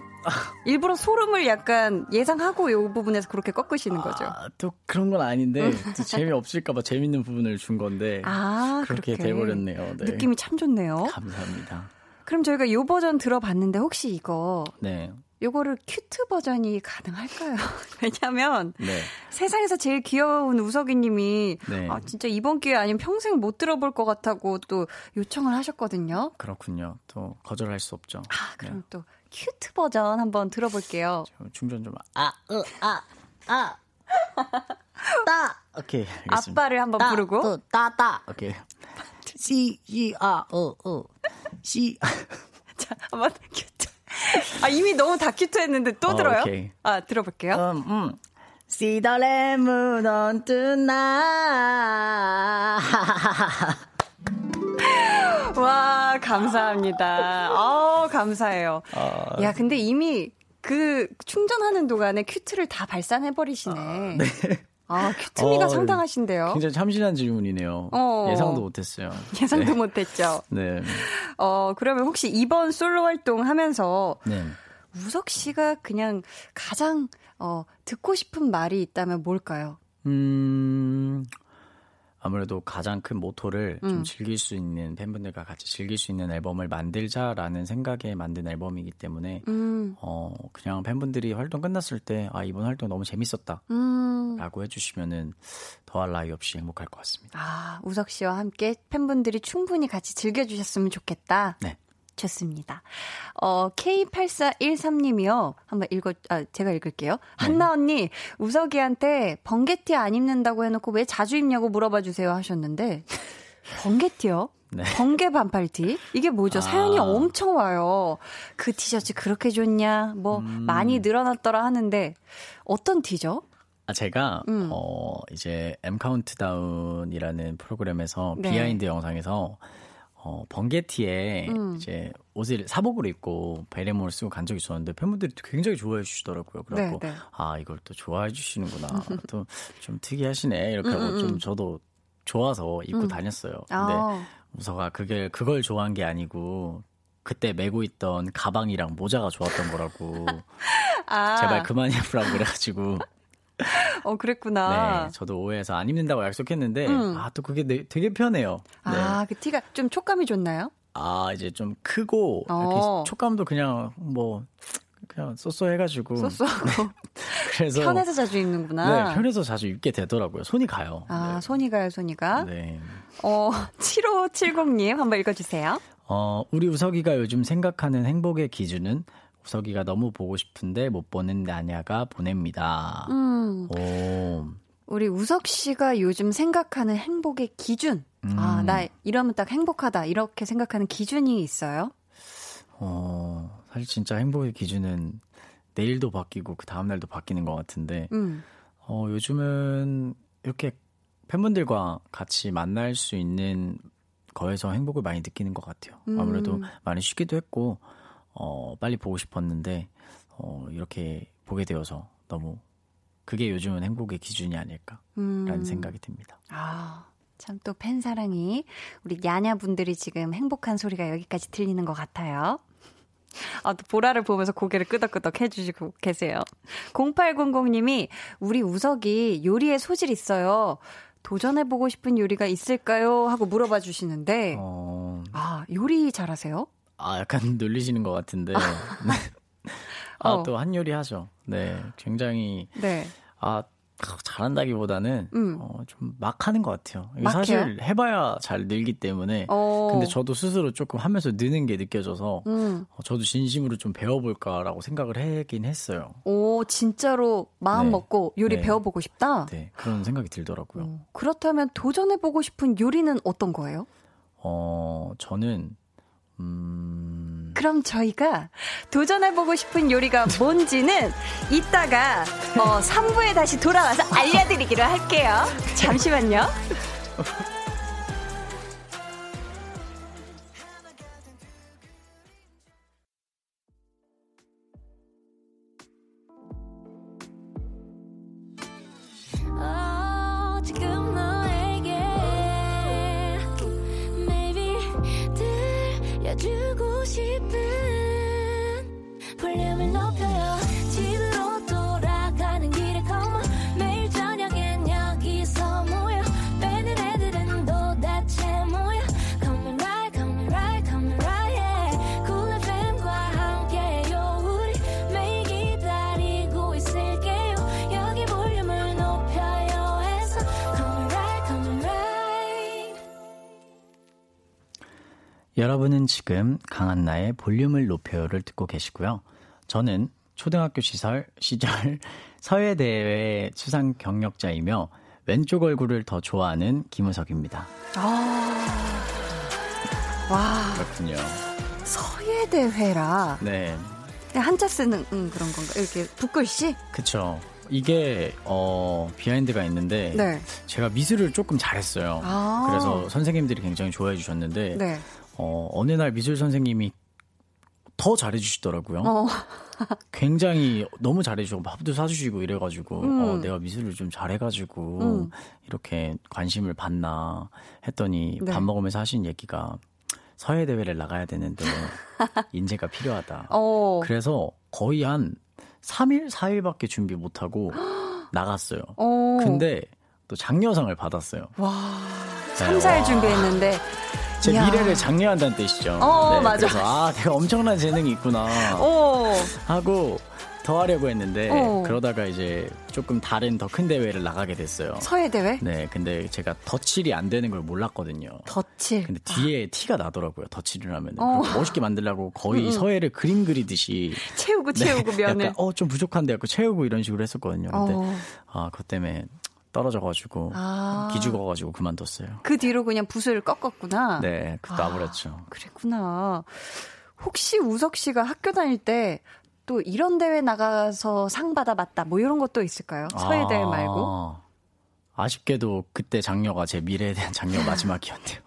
일부러 소름을 약간 예상하고 이 부분에서 그렇게 꺾으시는 거죠. 또 그런 건 아닌데 재미없을까봐 재밌는 부분을 준 건데 그렇게 돼버렸네요. 네. 느낌이 참 좋네요. 감사합니다. 그럼 저희가 이 버전 들어봤는데 혹시 이거. 네. 요거를 큐트 버전이 가능할까요? 왜냐면 네. 세상에서 제일 귀여운 우석이 님이 네. 진짜 이번 기회 아니면 평생 못 들어볼 것 같다고 또 요청을 하셨거든요. 그렇군요. 또 거절할 수 없죠. 그럼 네. 또 큐트 버전 한번 들어볼게요. 충전 좀 따. 오케이. 알겠습니다. 아빠를 한번 부르고 따. 오케이. C E R O O C. 자, 한번 큐트. 이미 너무 다 큐트했는데 또 들어요? 오케이. 들어볼게요. See the red moon on tonight. 와, 감사합니다. 감사해요. 야, 근데 이미 그 충전하는 동안에 큐트를 다 발산해버리시네. 네. 큐트미가 상당하신데요. 굉장히 참신한 질문이네요. 예상도 못했어요. 예상도 못했죠. 네. 그러면 혹시 이번 솔로 활동하면서 네. 우석 씨가 그냥 가장 듣고 싶은 말이 있다면 뭘까요? 아무래도 가장 큰 모토를 좀 즐길 수 있는 팬분들과 같이 즐길 수 있는 앨범을 만들자라는 생각에 만든 앨범이기 때문에 그냥 팬분들이 활동 끝났을 때 이번 활동 너무 재밌었다. 라고 해주시면은 더할 나위 없이 행복할 것 같습니다. 우석 씨와 함께 팬분들이 충분히 같이 즐겨주셨으면 좋겠다. 네. 좋습니다. K8413님이요. 한번 제가 읽을게요. 한나 언니, 우석이한테 번개티 안 입는다고 해놓고 왜 자주 입냐고 물어봐 주세요 하셨는데, 번개티요? 네. 번개 반팔티? 이게 뭐죠? 사연이 엄청 와요. 그 티셔츠 그렇게 좋냐? 뭐, 많이 늘어났더라 하는데, 어떤 티죠? 제가 이제 M 카운트다운이라는 프로그램에서 네. 비하인드 영상에서 번개티에 이제 옷을 사복으로 입고 베레모를 쓰고 간 적이 있었는데 팬분들이 굉장히 좋아해 주시더라고요. 그래갖고 네, 네. 이걸 또 좋아해 주시는구나. 또 좀 특이하시네. 이렇게 하고 좀 저도 좋아서 입고 다녔어요. 근데 우석아 그걸 좋아한 게 아니고 그때 메고 있던 가방이랑 모자가 좋았던 거라고 아. 제발 그만 입으라고 그래가지고. 어, 그랬구나. 네, 저도 오해해서 안 입는다고 약속했는데, 아, 또 그게 되게 편해요. 네. 아, 그 티가 좀 촉감이 좋나요? 아, 이제 좀 크고, 이렇게 촉감도 그냥 뭐, 그냥 쏘쏘해가지고. 쏘쏘하고. 네. 그래서. 편해서 자주 입는구나. 네, 편해서 자주 입게 되더라고요. 손이 가요. 아, 네. 손이 가요, 손이 가. 네. 7570님, 한번 읽어주세요. 우리 우석이가 요즘 생각하는 행복의 기준은 우석이가 너무 보고 싶은데 못 보는 나냐가 보냅니다. 오. 우리 우석 씨가 요즘 생각하는 행복의 기준. 아, 나 이러면 딱 행복하다. 이렇게 생각하는 기준이 있어요? 사실 진짜 행복의 기준은 내일도 바뀌고 그 다음날도 바뀌는 것 같은데, 요즘은 이렇게 팬분들과 같이 만날 수 있는 거에서 행복을 많이 느끼는 것 같아요. 아무래도 많이 쉬기도 했고, 빨리 보고 싶었는데, 이렇게 보게 되어서 너무, 그게 요즘은 행복의 기준이 아닐까라는 생각이 듭니다. 아, 참 또 팬 사랑이, 우리 야냐분들이 지금 행복한 소리가 여기까지 들리는 것 같아요. 아, 또 보라를 보면서 고개를 끄덕끄덕 해주시고 계세요. 0800님이, 우리 우석이 요리에 소질 있어요. 도전해보고 싶은 요리가 있을까요? 하고 물어봐 주시는데, 아, 요리 잘하세요? 아, 약간 놀리시는 것 같은데. 아, 또 한 요리 하죠. 네, 굉장히. 네. 아, 잘한다기보다는 좀 막 하는 것 같아요. 이게 사실 해봐야 잘 늘기 때문에. 근데 저도 스스로 조금 하면서 느는 게 느껴져서 저도 진심으로 좀 배워볼까라고 생각을 하긴 했어요. 오, 진짜로 마음 네. 먹고 요리 네. 배워보고 싶다? 네, 그런 생각이 들더라고요. 그렇다면 도전해보고 싶은 요리는 어떤 거예요? 저는 그럼 저희가 도전해보고 싶은 요리가 뭔지는 이따가 3부에 다시 돌아와서 알려드리기로 할게요. 잠시만요. 여러분은 지금 강한나의 볼륨을 높여요를 듣고 계시고요. 저는 초등학교 시절 서예대회 수상 경력자이며 왼쪽 얼굴을 더 좋아하는 김우석입니다. 아, 와, 그렇군요. 서예대회라. 네. 한자 쓰는 그런 건가? 이렇게 붓글씨? 그렇죠. 이게 비하인드가 있는데 네. 제가 미술을 조금 잘했어요. 아. 그래서 선생님들이 굉장히 좋아해 주셨는데. 네. 어느 날 미술 선생님이 더 잘해주시더라고요. 굉장히 너무 잘해주시고 밥도 사주시고 이래가지고 내가 미술을 좀 잘해가지고 이렇게 관심을 받나 했더니 네. 밥 먹으면서 하신 얘기가 서예대회를 나가야 되는데 인재가 필요하다. 그래서 거의 한 3일, 4일밖에 준비 못하고 나갔어요. 근데 또 장려상을 받았어요. 와, 3, 4일 준비했는데 제 이야. 미래를 장려한다는 뜻이죠. 네, 맞아. 그래서 아, 내가 엄청난 재능이 있구나 하고 더 하려고 했는데 그러다가 이제 조금 다른 더 큰 대회를 나가게 됐어요. 서예대회? 네, 근데 제가 덧칠이 안 되는 걸 몰랐거든요. 덧칠? 근데 뒤에 티가 나더라고요. 덧칠을 하면 멋있게 만들려고 거의 서예를 그림 그리듯이 채우고 네, 면을 약간 좀 부족한데 약간 채우고 이런 식으로 했었거든요. 근데 아, 그것 때문에 떨어져가지고 기죽어가지고 그만뒀어요. 그 뒤로 그냥 붓을 꺾었구나. 네, 그것도 아무랬죠. 그랬구나. 혹시 우석 씨가 학교 다닐 때 또 이런 대회 나가서 상 받아봤다 뭐 이런 것도 있을까요? 서예대회 말고. 아쉽게도 그때 장려가 제 미래에 대한 장려 마지막이었네요.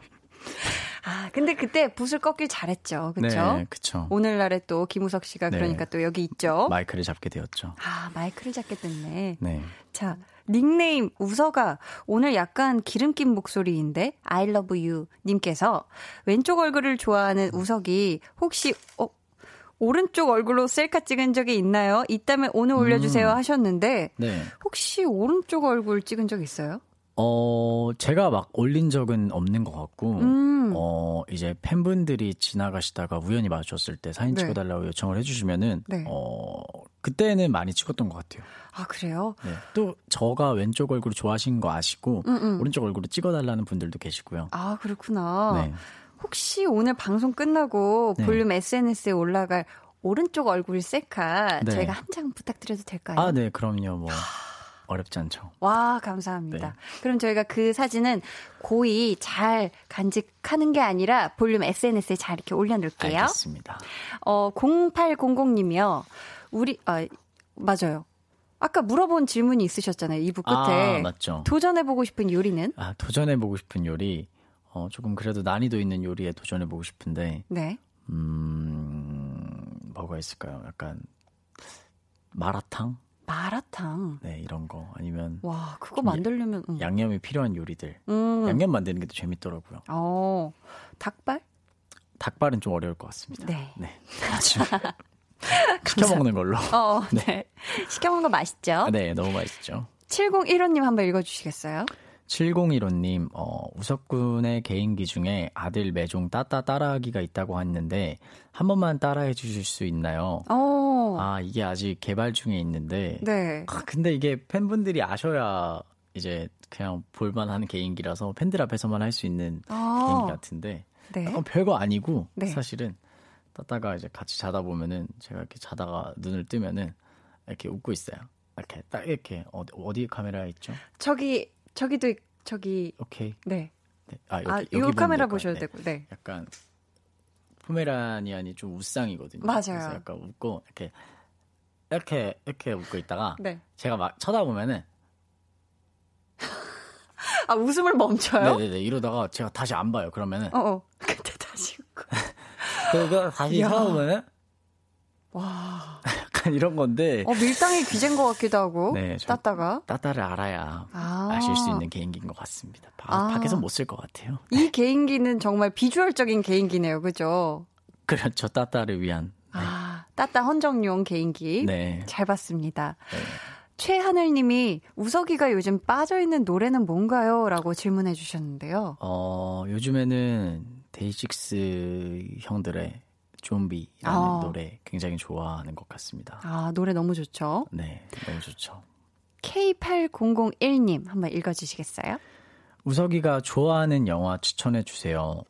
아, 근데 그때 붓을 꺾길 잘했죠. 그렇죠? 네, 그렇죠. 오늘날에 또 김우석 씨가 네. 그러니까 또 여기 있죠. 마이크를 잡게 되었죠. 아, 마이크를 잡게 됐네. 네. 자, 닉네임 우석아, 오늘 약간 기름 낀 목소리인데 I love you 님께서 왼쪽 얼굴을 좋아하는 우석이 혹시 오른쪽 얼굴로 셀카 찍은 적이 있나요? 있다면 오늘 올려주세요 하셨는데 네. 혹시 오른쪽 얼굴 찍은 적 있어요? 제가 막 올린 적은 없는 것 같고, 이제 팬분들이 지나가시다가 우연히 마주쳤을 때 사진 네. 찍어달라고 요청을 해주시면은, 네. 그때는 많이 찍었던 것 같아요. 아, 그래요? 네. 또, 저가 왼쪽 얼굴을 좋아하신 거 아시고, 오른쪽 얼굴을 찍어달라는 분들도 계시고요. 아, 그렇구나. 네. 혹시 오늘 방송 끝나고 네. 볼륨 SNS에 올라갈 오른쪽 얼굴 셀카, 네. 저희가 한 장 부탁드려도 될까요? 아, 네, 그럼요. 뭐. 어렵지 않죠. 와, 감사합니다. 네. 그럼 저희가 그 사진은 고이 잘 간직하는 게 아니라 볼륨 SNS에 잘 이렇게 올려놓을게요. 알겠습니다. 0800님이요. 맞아요. 아까 물어본 질문이 있으셨잖아요. 2부 끝에. 아, 맞죠. 도전해보고 싶은 요리는? 아, 도전해보고 싶은 요리. 조금 그래도 난이도 있는 요리에 도전해보고 싶은데. 네. 뭐가 있을까요? 약간 마라탕? 마라탕. 네, 이런 거. 아니면. 와, 그거 만들려면. 양념이 필요한 요리들. 양념 만드는 게 또 재밌더라고요. 닭발? 닭발은 좀 어려울 것 같습니다. 네. 네. 시켜먹는 걸로. 네. 네. 시켜먹는 거 맛있죠? 네, 너무 맛있죠. 701호님 한번 읽어주시겠어요? 701호님, 우석군의 개인기 중에 아들 매종따따 따라하기가 있다고 했는데 한 번만 따라해 주실 수 있나요? 아, 이게 아직 개발 중에 있는데 네. 아, 근데 이게 팬분들이 아셔야 이제 그냥 볼만한 개인기라서 팬들 앞에서만 할 수 있는 개인기 같은데 네. 약간 별거 아니고 네. 사실은 따따가 이제 같이 자다 보면은 제가 이렇게 자다가 눈을 뜨면은 이렇게 웃고 있어요. 이렇게 딱 이렇게 어디 카메라에 있죠? 저기 오케이. 네. 네. 아, 여기 카메라 보셔도 네. 되고. 네. 약간 포메라니안이 좀 웃상이거든요. 맞아요. 그래서 약간 웃고 이렇게 웃고 있다가 네. 제가 막 쳐다보면은 아, 웃음을 멈춰요? 네, 네, 이러다가 제가 다시 안 봐요. 그러면은 그때 다시 웃고. 그거 다시 쳐다보면은 와. 이런 건데. 밀당의 귀재인 것 같기도 하고. 네, 따따가. 따따를 알아야 아실 수 있는 개인기인 것 같습니다. 밖에서 못 쓸 것 같아요. 이 개인기는 정말 비주얼적인 개인기네요. 그죠? 그렇죠. 따따를 위한. 네. 따따 헌정용 개인기. 네. 잘 봤습니다. 네. 최하늘님이 우석이가 요즘 빠져있는 노래는 뭔가요? 라고 질문해 주셨는데요. 요즘에는 데이식스 형들의 좀비라는 노래 굉장히 좋아하는 것 같습니다. 아, 노래 너무 좋죠. 네, 너무 좋죠. K8001님 한번 읽어주시겠어요? 우석이가 좋아하는 영화 추천해주세요.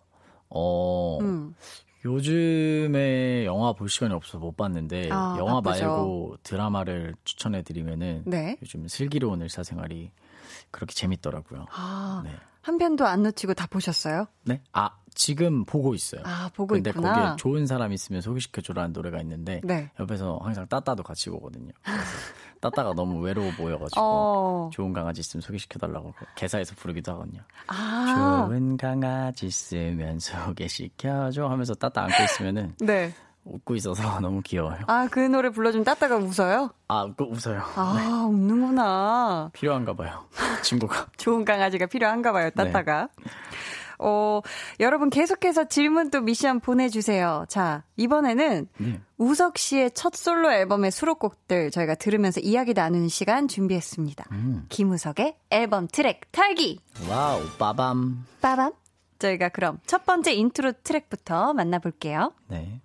요즘에 영화 볼 시간이 없어서 못 봤는데 영화 바쁘죠. 말고 드라마를 추천해드리면은 네. 요즘 슬기로운 일사생활이 그렇게 재밌더라고요. 네. 한 편도 안 놓치고 다 보셨어요? 네. 지금 보고 있어요. 보고 근데 있구나. 근데 거기에 좋은 사람 있으면 소개시켜줘라는 노래가 있는데 네. 옆에서 항상 따따도 같이 보거든요. 그래서 따따가 너무 외로워 보여가지고 좋은 강아지 있으면 소개시켜달라고 개사에서 부르기도 하거든요. 좋은 강아지 있으면 소개시켜줘 하면서 따따 안고 있으면은 네. 웃고 있어서 너무 귀여워요. 그 노래 불러주면 따따가 웃어요? 웃어요. 네. 웃는구나. 필요한가 봐요. 친구가. 좋은 강아지가 필요한가 봐요. 따따가. 네. 여러분 계속해서 질문 또 미션 보내주세요. 자, 이번에는 우석 씨의 첫 솔로 앨범의 수록곡들 저희가 들으면서 이야기 나누는 시간 준비했습니다. 김우석의 앨범 트랙 탈기. 와우, 빠밤. 빠밤. 저희가 그럼 첫 번째 인트로 트랙부터 만나볼게요. 네.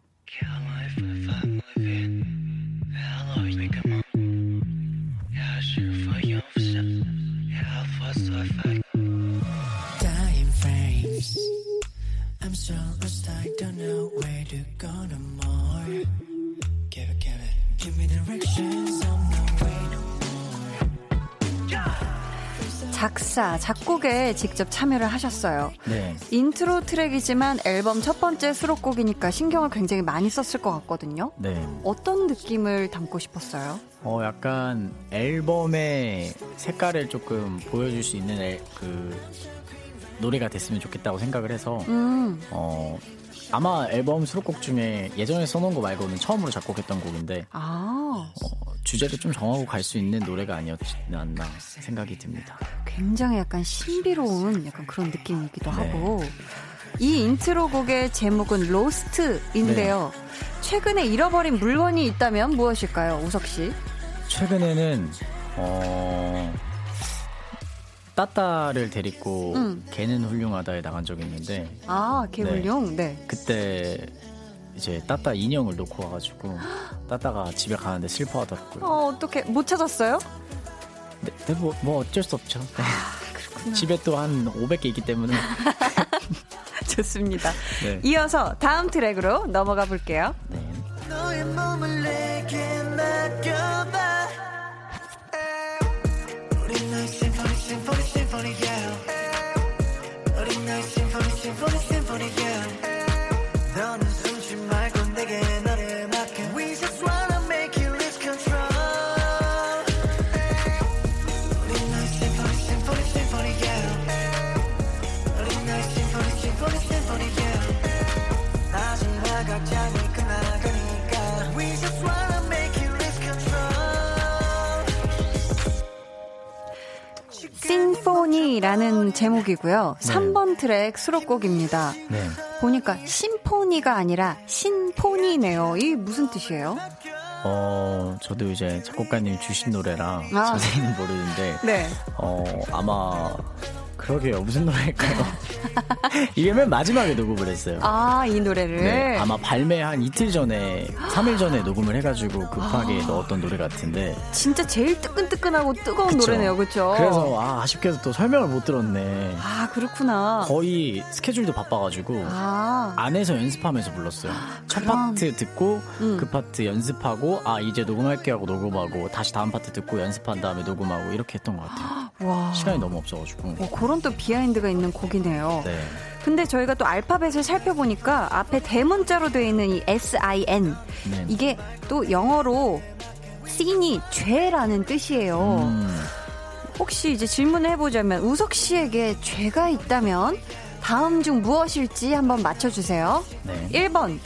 I'm so lost, I don't know where to go no more. Give it, give me directions, I'm no way no more. 작사, 작곡에 직접 참여를 하셨어요. 네. 인트로 트랙이지만 앨범 첫 번째 수록곡이니까 신경을 굉장히 많이 썼을 것 같거든요. 네. 어떤 느낌을 담고 싶었어요? 약간 앨범의 색깔을 조금 보여줄 수 있는 노래가 됐으면 좋겠다고 생각을 해서 아마 앨범 수록곡 중에 예전에 써놓은 거 말고는 처음으로 작곡했던 곡인데 주제를 좀 정하고 갈 수 있는 노래가 아니었나 생각이 듭니다. 굉장히 약간 신비로운 약간 그런 느낌이기도 하고 이 인트로곡의 제목은 로스트인데요. 네. 최근에 잃어버린 물건이 있다면 무엇일까요, 우석 씨? 최근에는 따따를 데리고 개는 훌륭하다에 나간 적이 있는데, 아, 개 훌륭? 네. 네. 그때 이제 따따 인형을 놓고 와가지고 따따가 집에 가는데 슬퍼하더라고요. 어떡해, 못 찾았어요? 네, 뭐 어쩔 수 없죠. 네. 아, 그렇구나. 집에 또 한 500개 있기 때문에. 좋습니다. 네. 이어서 다음 트랙으로 넘어가 볼게요. 네. 너의 몸을 내게 맡겨봐. 우린 너의 심포니 심포니 심포니 yeah. 우린 너의 심포니 심포니 심포니 yeah. 너는 숨지 말고 내게 너를 맡겨. We just wanna make you lose control. 우린 너의 심포니 심포니 심포니 yeah. 우린 너의 심포니 심포니 심포니 yeah. 마지막 악장이 끝나가니. 심포니라는 제목이고요. 네. 3번 트랙 수록곡입니다. 네. 보니까 심포니가 아니라 신포니네요. 이게 무슨 뜻이에요? 저도 이제 작곡가님이 주신 노래라 자세히는 모르는데 네. 아마 그러게요. 무슨 노래일까요? 이게 맨 마지막에 녹음을 했어요. 아, 이 노래를? 네, 아마 발매 한 이틀 전에, 3일 전에 녹음을 해가지고 급하게 넣었던 노래 같은데. 진짜 제일 뜨끈뜨끈하고 뜨거운 그쵸? 노래네요. 그렇죠. 그래서 아쉽게도 또 설명을 못 들었네. 아, 그렇구나. 거의 스케줄도 바빠가지고 안에서 연습하면서 불렀어요. 첫 파트 듣고 그 파트 연습하고 이제 녹음할게 하고 녹음하고 다시 다음 파트 듣고 연습한 다음에 녹음하고 이렇게 했던 것 같아요. 와. 시간이 너무 없어가지고. 그런 또 비하인드가 있는 곡이네요. 네. 근데 저희가 또 알파벳을 살펴보니까 앞에 대문자로 되어 있는 이 S-I-N 네. 이게 또 영어로 sin이 죄라는 뜻이에요. 혹시 이제 질문을 해보자면 우석 씨에게 죄가 있다면 다음 중 무엇일지 한번 맞춰주세요. 네. 1번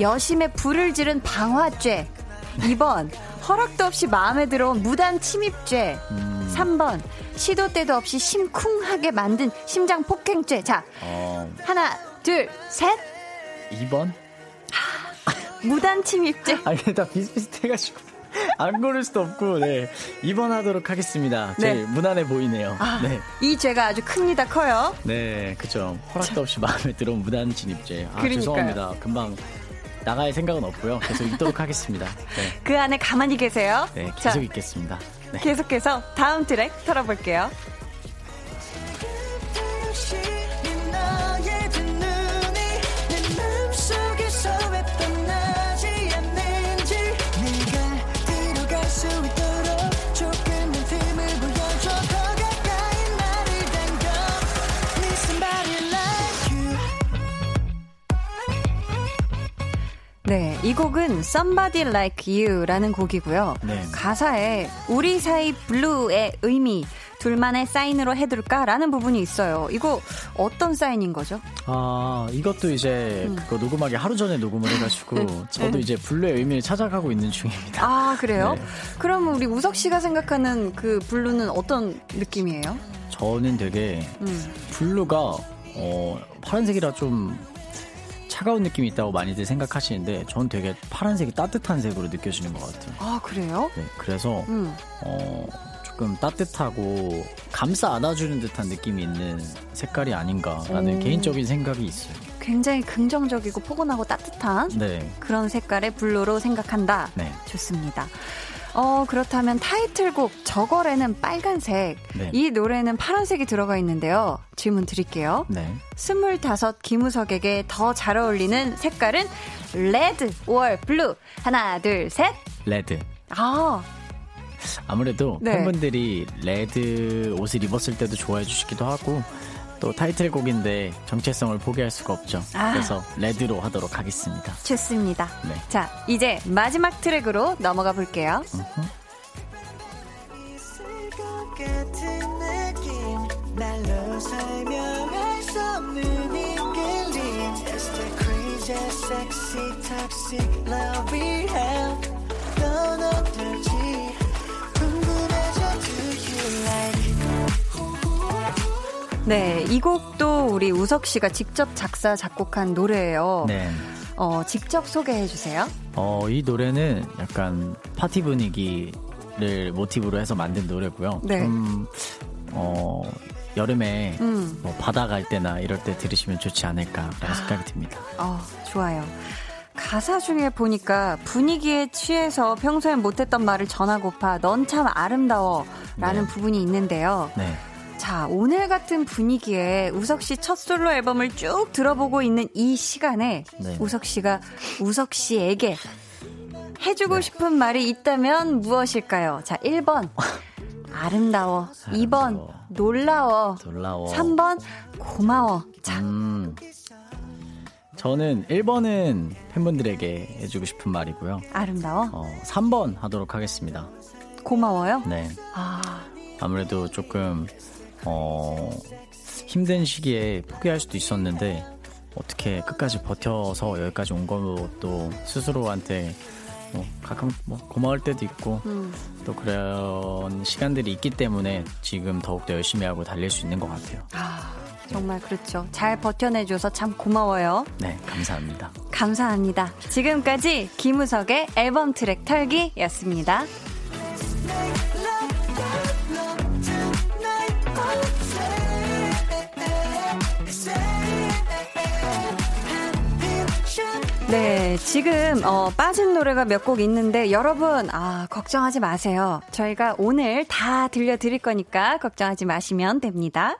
여심에 불을 지른 방화죄, 2번 허락도 없이 마음에 들어온 무단 침입죄, 3번 시도 때도 없이 심쿵하게 만든 심장 폭행죄. 자, 하나, 둘, 셋. 2번. 무단 침입죄. 아니, 다 비슷비슷해가지고 안 고를 수도 없고, 네. 2번 하도록 하겠습니다. 제일 네. 무난해 보이네요. 네. 이 죄가 아주 큽니다, 커요. 네, 그죠. 허락도 없이 마음에 들어온 무단 침입죄. 그러니까요. 죄송합니다. 금방 나갈 생각은 없고요. 계속 있도록 하겠습니다. 네. 그 안에 가만히 계세요. 네, 계속 자. 있겠습니다. 네. 계속해서 다음 트랙 털어볼게요. 네, 이 곡은 Somebody Like You라는 곡이고요. 네. 가사에 우리 사이 블루의 의미, 둘만의 사인으로 해둘까라는 부분이 있어요. 이거 어떤 사인인 거죠? 이것도 이제 그거 녹음하기 하루 전에 녹음을 해가지고 저도 이제 블루의 의미를 찾아가고 있는 중입니다. 아, 그래요? 네. 그럼 우리 우석 씨가 생각하는 그 블루는 어떤 느낌이에요? 저는 되게 블루가 파란색이라 좀 차가운 느낌이 있다고 많이들 생각하시는데 전 되게 파란색이 따뜻한 색으로 느껴지는 것 같아요. 아, 그래요? 네, 그래서 조금 따뜻하고 감싸 안아주는 듯한 느낌이 있는 색깔이 아닌가라는 개인적인 생각이 있어요. 굉장히 긍정적이고 포근하고 따뜻한 네. 그런 색깔의 블루로 생각한다. 네. 좋습니다. 그렇다면 타이틀곡 저걸에는 빨간색 네. 이 노래는 파란색이 들어가 있는데요. 질문 드릴게요. 네. 25 김우석에게 더 잘 어울리는 색깔은 레드 or 블루. 하나, 둘, 셋. 레드. 아무래도 네. 팬분들이 레드 옷을 입었을 때도 좋아해 주시기도 하고 또 타이틀곡인데 정체성을 포기할 수가 없죠. 그래서 레드로 하도록 하겠습니다. 좋습니다. 네. 자, 이제 마지막 트랙으로 넘어가 볼게요. 네, 이 곡도 우리 우석 씨가 직접 작사 작곡한 노래예요. 네. 직접 소개해 주세요. 이 노래는 약간 파티 분위기를 모티브로 해서 만든 노래고요. 네. 여름에 뭐 바다 갈 때나 이럴 때 들으시면 좋지 않을까라는 생각이 듭니다. 좋아요. 가사 중에 보니까 분위기에 취해서 평소엔 못했던 말을 전하고파 넌 참 아름다워 라는 부분이 있는데요. 네. 자, 오늘 같은 분위기에 우석 씨 첫 솔로 앨범을 쭉 들어보고 있는 이 시간에 우석 씨가 우석 씨에게 해주고 싶은 말이 있다면 무엇일까요? 자, 1번 아름다워, 2번 놀라워. 3번 고마워. 자, 저는 1번은 팬분들에게 해주고 싶은 말이고요. 아름다워? 3번 하도록 하겠습니다. 고마워요? 네. 아무래도 조금 힘든 시기에 포기할 수도 있었는데 어떻게 끝까지 버텨서 여기까지 온 것도 스스로한테 가끔 고마울 때도 있고 또 그런 시간들이 있기 때문에 지금 더욱더 열심히 하고 달릴 수 있는 것 같아요. 정말 그렇죠. 잘 버텨내줘서 참 고마워요. 네, 감사합니다. 감사합니다. 지금까지 김우석의 앨범 트랙 털기였습니다. 네, 지금 빠진 노래가 몇 곡 있는데 여러분 걱정하지 마세요. 저희가 오늘 다 들려드릴 거니까 걱정하지 마시면 됩니다.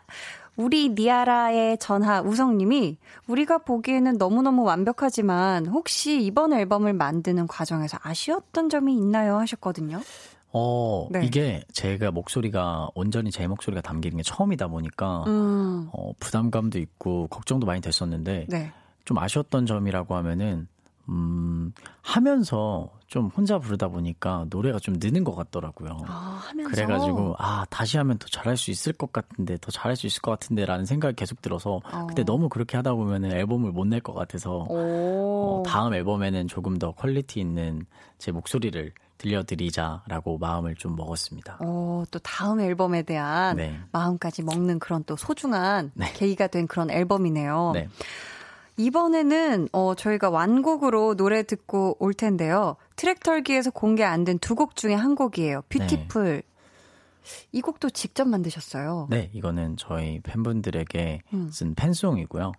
우리 니아라의 전하 우성님이 우리가 보기에는 너무너무 완벽하지만 혹시 이번 앨범을 만드는 과정에서 아쉬웠던 점이 있나요? 하셨거든요. 네. 이게 제가 목소리가 온전히 제 목소리가 담기는 게 처음이다 보니까 부담감도 있고 걱정도 많이 됐었는데 네. 좀 아쉬웠던 점이라고 하면은 하면서 좀 혼자 부르다 보니까 노래가 좀 느는 것 같더라고요. 하면서? 그래가지고 다시 하면 더 잘할 수 있을 것 같은데 더 잘할 수 있을 것 같은데 라는 생각이 계속 들어서 그때 너무 그렇게 하다 보면은 앨범을 못 낼 것 같아서 다음 앨범에는 조금 더 퀄리티 있는 제 목소리를 들려드리자라고 마음을 좀 먹었습니다. 또 다음 앨범에 대한 마음까지 먹는 그런 또 소중한 계기가 된 그런 앨범이네요. 네. 이번에는 저희가 완곡으로 노래 듣고 올 텐데요. 트랙 털기에서 공개 안 된 두 곡 중에 한 곡이에요. 뷰티풀. 네. 이 곡도 직접 만드셨어요. 네, 이거는 저희 팬분들에게 쓴 팬송이고요.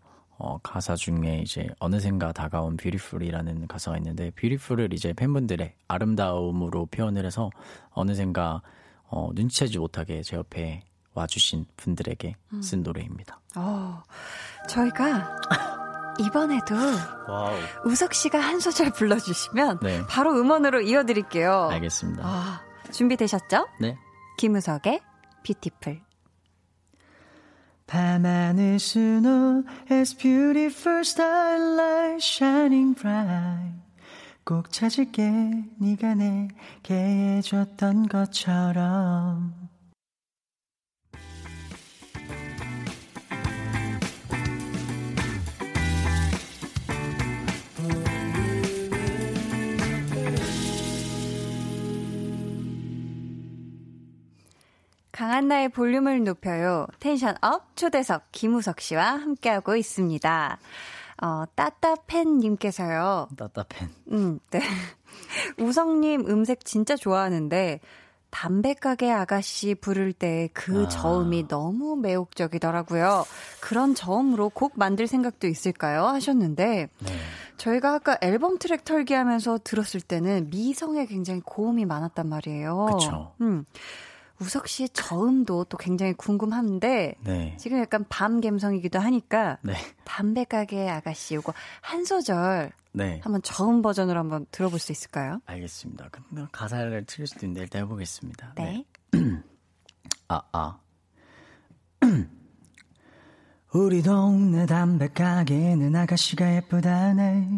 가사 중에 이제 어느샌가 다가온 뷰티풀이라는 가사가 있는데 뷰티풀을 이제 팬분들의 아름다움으로 표현을 해서 어느샌가 눈치채지 못하게 제 옆에 와주신 분들에게 쓴 노래입니다. 저희가... 이번에도 와우. 우석 씨가 한 소절 불러주시면 바로 음원으로 이어드릴게요. 알겠습니다. 준비되셨죠? 네. 김우석의 뷰티풀. 밤하늘 수놓 As beautiful starlight shining bright 꼭 찾을게 네가 내게 해줬던 것처럼 강한나의 볼륨을 높여요. 텐션업 초대석 김우석 씨와 함께하고 있습니다. 따따팬님께서요. 따따팬. 네. 우성님 음색 진짜 좋아하는데 담배가게 아가씨 부를 때 그 저음이 너무 매혹적이더라고요. 그런 저음으로 곡 만들 생각도 있을까요? 하셨는데 저희가 아까 앨범 트랙 털기하면서 들었을 때는 미성에 굉장히 고음이 많았단 말이에요. 그렇죠. 우석 씨의 저음도 또 굉장히 궁금한데 지금 약간 밤 감성이기도 하니까 담배가게 아가씨 이거 한 소절 한번 저음 버전으로 한번 들어볼 수 있을까요? 알겠습니다. 그럼 가사를 틀릴 수도 있는데 일단 해보겠습니다. 네. 우리 동네 담배가게는 아가씨가 예쁘다네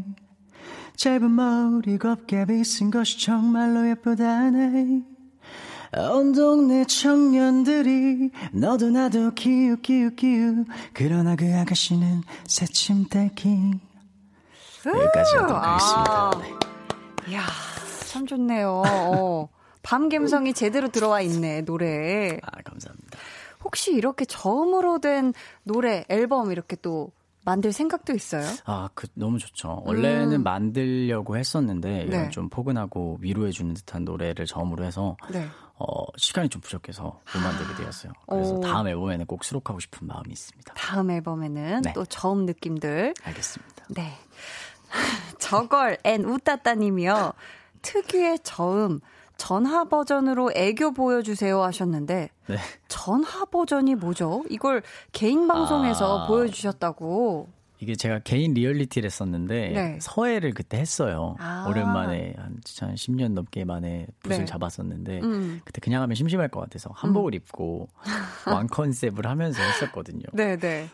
짧은 머리 곱게 빗은 것이 정말로 예쁘다네 온 동네 청년들이 너도 나도 기웃기웃기웃 그러나 그 아가씨는 새 침대기 여기까지 하도록 하겠습니다. 이야 참 좋네요. 밤 감성이 제대로 들어와 있네 노래에. 감사합니다. 혹시 이렇게 저음으로 된 노래, 앨범 이렇게 또 만들 생각도 있어요? 아, 너무 좋죠. 원래는 만들려고 했었는데 이런 좀 포근하고 위로해주는 듯한 노래를 저음으로 해서 시간이 좀 부족해서 못 만들게 되었어요. 그래서 다음 앨범에는 꼭 수록하고 싶은 마음이 있습니다. 다음 앨범에는 네. 또 저음 느낌들. 알겠습니다. 네. 저걸 앤 우따따님이요. 특유의 저음. 전하 버전으로 애교 보여주세요 하셨는데 네. 전하 버전이 뭐죠? 이걸 개인 방송에서 보여주셨다고. 이게 제가 개인 리얼리티를 했었는데 네. 서해를 그때 했어요. 오랜만에 한 10년 넘게 만에 붓을 네. 잡았었는데 그때 그냥 하면 심심할 것 같아서 한복을 입고 왕 컨셉을 하면서 했었거든요. 네네. 네.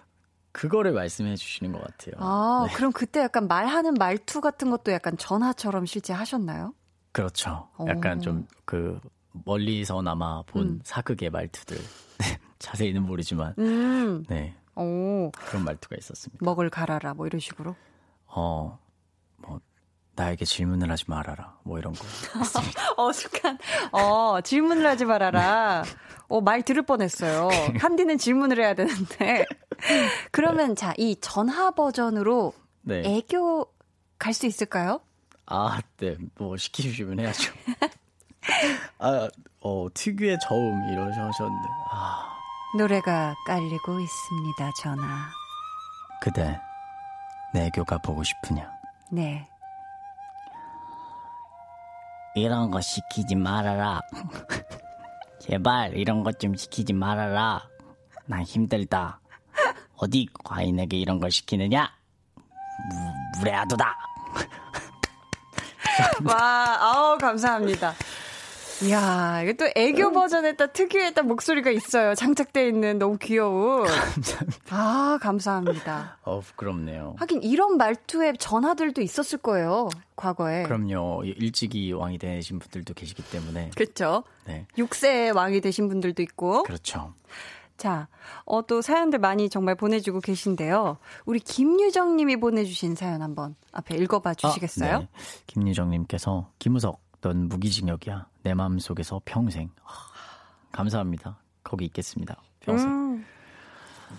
그거를 말씀해 주시는 것 같아요. 아, 네. 그럼 그때 약간 말하는 말투 같은 것도 약간 전하처럼 실제 하셨나요? 그렇죠. 약간 좀 그 멀리서나마 본 사극의 말투들 자세히는 모르지만 네 그런 말투가 있었습니다. 먹을 갈아라 뭐 이런 식으로. 뭐 나에게 질문을 하지 말아라 뭐 이런 거. 어숙한 질문을 하지 말아라. 네. 말 들을 뻔했어요. 한디는 질문을 해야 되는데 그러면 네. 자, 이 전하 버전으로 네. 애교 갈 수 있을까요? 아, 네. 뭐 시키시면 해야죠. 아, 특유의 저음 이러셨는데. 아. 노래가 깔리고 있습니다, 전하. 그대, 내 애교가 보고 싶으냐? 네. 이런 거 시키지 말아라. 제발 이런 것 좀 시키지 말아라. 난 힘들다. 어디 과인에게 이런 걸 시키느냐? 무례하도다. 와, 아우, 감사합니다. 이야, 이게 또 애교 버전에 딱 특유의 딱 목소리가 있어요. 장착되어 있는 너무 귀여운. 감사합니다. 아, 감사합니다. 부끄럽네요. 하긴 이런 말투의 전하들도 있었을 거예요, 과거에. 그럼요. 일찍이 왕이 되신 분들도 계시기 때문에. 그렇죠. 네. 6세에 왕이 되신 분들도 있고. 그렇죠. 자, 또 사연들 많이 정말 보내주고 계신데요. 우리 김유정 님이 보내주신 사연 한번 앞에 읽어봐 주시겠어요? 네. 김유정 님께서 김우석, 넌 무기징역이야. 내 마음속에서 평생. 감사합니다. 거기 있겠습니다. 평생.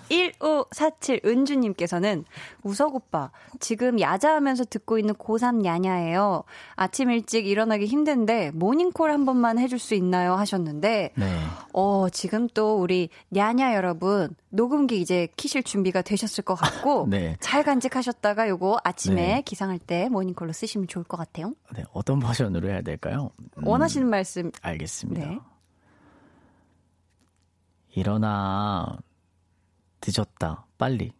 1547 은주 님께서는 우석 오빠, 지금 야자하면서 듣고 있는 고3 야냐예요. 아침 일찍 일어나기 힘든데 모닝콜 한 번만 해줄 수 있나요? 하셨는데 네. 지금 또 우리 야냐 여러분 녹음기 이제 키실 준비가 되셨을 것 같고 네. 잘 간직하셨다가 요거 아침에 네. 기상할 때 모닝콜로 쓰시면 좋을 것 같아요. 네, 어떤 버전으로 해야 될까요? 원하시는 말씀. 알겠습니다. 네. 일어나. 늦었다. 빨리.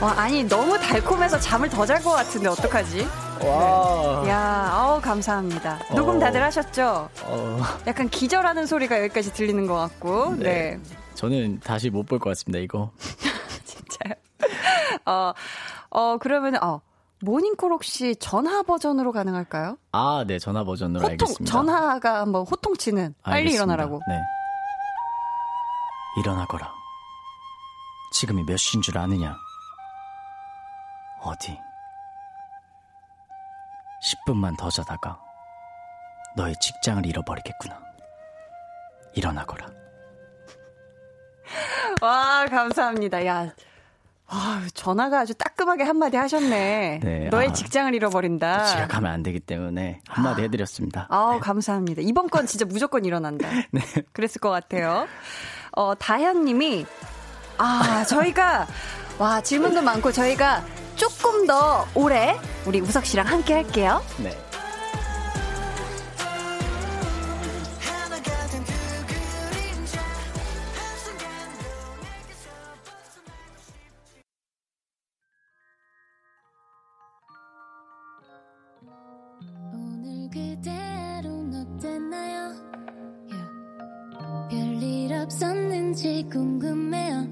와, 아니 너무 달콤해서 잠을 더 잘 것 같은데 어떡하지? 와. 네. 야, 감사합니다. 녹음 다들 하셨죠? 약간 기절하는 소리가 여기까지 들리는 것 같고. 네. 네. 저는 다시 못 볼 것 같습니다, 이거. 진짜요? 그러면 모닝콜 혹시 전화 버전으로 가능할까요? 아, 네. 전화 버전으로 알겠습니다. 전화가 한번 호통치는 빨리 일어나라고. 네. 일어나거라. 지금이 몇 시인 줄 아느냐? 어디? 10분만 더 자다가 너의 직장을 잃어버리겠구나. 일어나거라. 와, 감사합니다. 야, 전화가 아주 따끔하게 한마디 하셨네. 네, 너의 직장을 잃어버린다. 지각하면 안 되기 때문에 한마디 해드렸습니다. 네. 감사합니다. 이번 건 진짜 무조건 일어난다. 네. 그랬을 것 같아요. 다현님이 저희가 와 질문도 많고 저희가 조금 더 오래 우리 우석 씨랑 함께 할게요. 네. 궁금해요.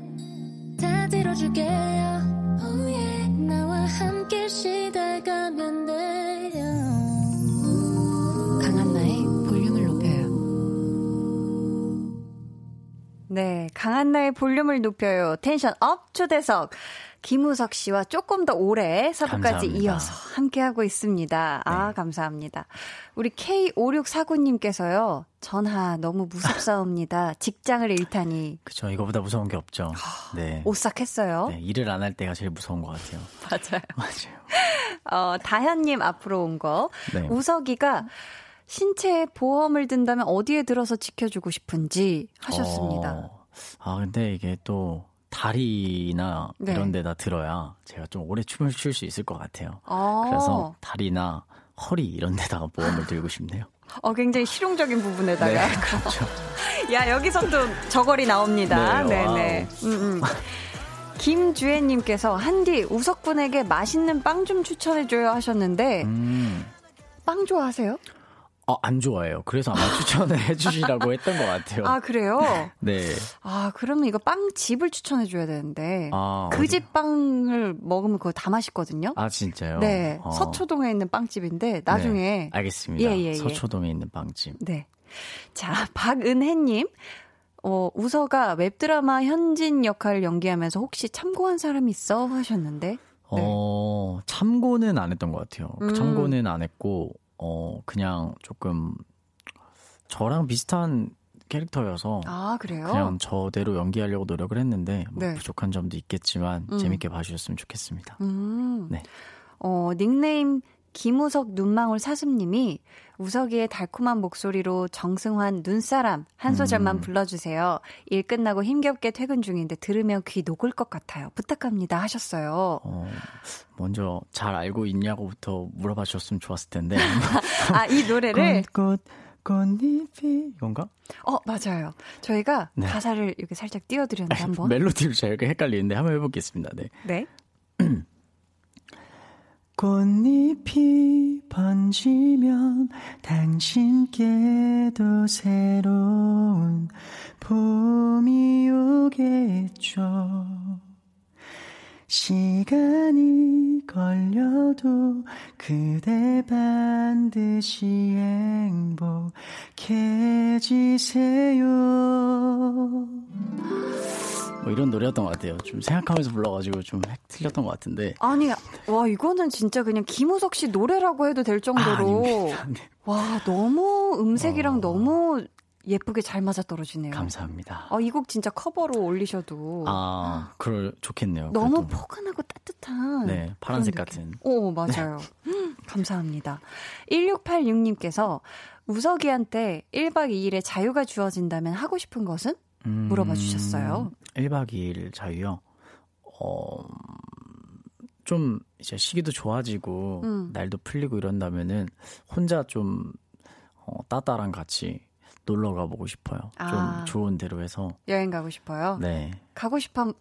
다 들어줄게요. Oh yeah. 나와 함께 시달가면 돼요. 강한나의 볼륨을 높여요. 네, 강한나의 볼륨을 높여요. 텐션 업 초대석. 김우석 씨와 조금 더 오래 서부까지 이어서 함께하고 있습니다. 아, 네. 감사합니다. 우리 K5649님께서요. 전하 너무 무섭사옵니다. 직장을 잃다니. 그렇죠. 이거보다 무서운 게 없죠. 네. 오싹했어요. 네, 일을 안 할 때가 제일 무서운 것 같아요. 맞아요. 맞아요. 다현님 앞으로 온 거. 네. 우석이가 신체에 보험을 든다면 어디에 들어서 지켜주고 싶은지 하셨습니다. 아 근데 이게 또 다리나 네. 이런 데다 들어야 제가 좀 오래 춤을 출 수 있을 것 같아요. 그래서 다리나 허리 이런 데다가 보험을 들고 싶네요. 굉장히 실용적인 부분에다가. 네, 그렇죠. 야 여기서도 저걸이 나옵니다. 네, 네네. 김주혜님께서 한디 우석군에게 맛있는 빵 좀 추천해줘요 하셨는데 빵 좋아하세요? 안 좋아해요. 그래서 아마 추천을 해주시라고 했던 것 같아요. 아 그래요? 네. 아 그러면 이거 빵집을 추천해줘야 되는데 그 집 빵을 먹으면 그거 다 맛있거든요. 아 진짜요? 네. 서초동에 있는 빵집인데 나중에. 네. 알겠습니다. 예. 서초동에 있는 빵집. 네. 자 박은혜님. 우서가 웹드라마 현진 역할을 연기하면서 혹시 참고한 사람이 있어? 하셨는데. 네. 참고는 안 했던 것 같아요. 참고는 안 했고 그냥 조금 저랑 비슷한 캐릭터여서 그래요? 그냥 저대로 연기하려고 노력을 했는데 뭐 네. 부족한 점도 있겠지만 재밌게 봐주셨으면 좋겠습니다. 네. 닉네임 김우석 눈망울 사슴님이 우석이의 달콤한 목소리로 정승환 눈사람 한 소절만 불러주세요. 일 끝나고 힘겹게 퇴근 중인데 들으면 귀 녹을 것 같아요. 부탁합니다 하셨어요. 먼저 잘 알고 있냐고부터 물어봐 주셨으면 좋았을 텐데. 이 노래를 꽃잎이 이건가? 맞아요. 저희가 네. 가사를 이렇게 살짝 띄워드렸는데 한번. 멜로디를 제가 이렇게 헷갈리는데 한번 해보겠습니다. 네. 네. 꽃잎이 번지면 당신께도 새로운 봄이 오겠죠. 시간이 걸려도 그대 반드시 행복해지세요. 이런 노래였던 것 같아요. 좀 생각하면서 불러가지고 좀 틀렸던 것 같은데. 아니, 와 이거는 진짜 그냥 김우석 씨 노래라고 해도 될 정도로 네. 와 너무 음색이랑 너무 예쁘게 잘 맞아떨어지네요. 감사합니다. 이 곡 진짜 커버로 올리셔도 그럴 좋겠네요. 너무 그래도. 포근하고 따뜻한 네, 파란색 같은. 맞아요. 감사합니다. 1686님께서 우석이한테 1박 2일의 자유가 주어진다면 하고 싶은 것은? 물어봐 주셨어요. 1박 2일 자유요. 좀 이제 시기도 좋아지고 날도 풀리고 이런다면은 혼자 좀 따따랑 같이 놀러 가보고 싶어요. 좀 좋은 데로 해서 여행 가고 싶어요. 네. 가고 싶은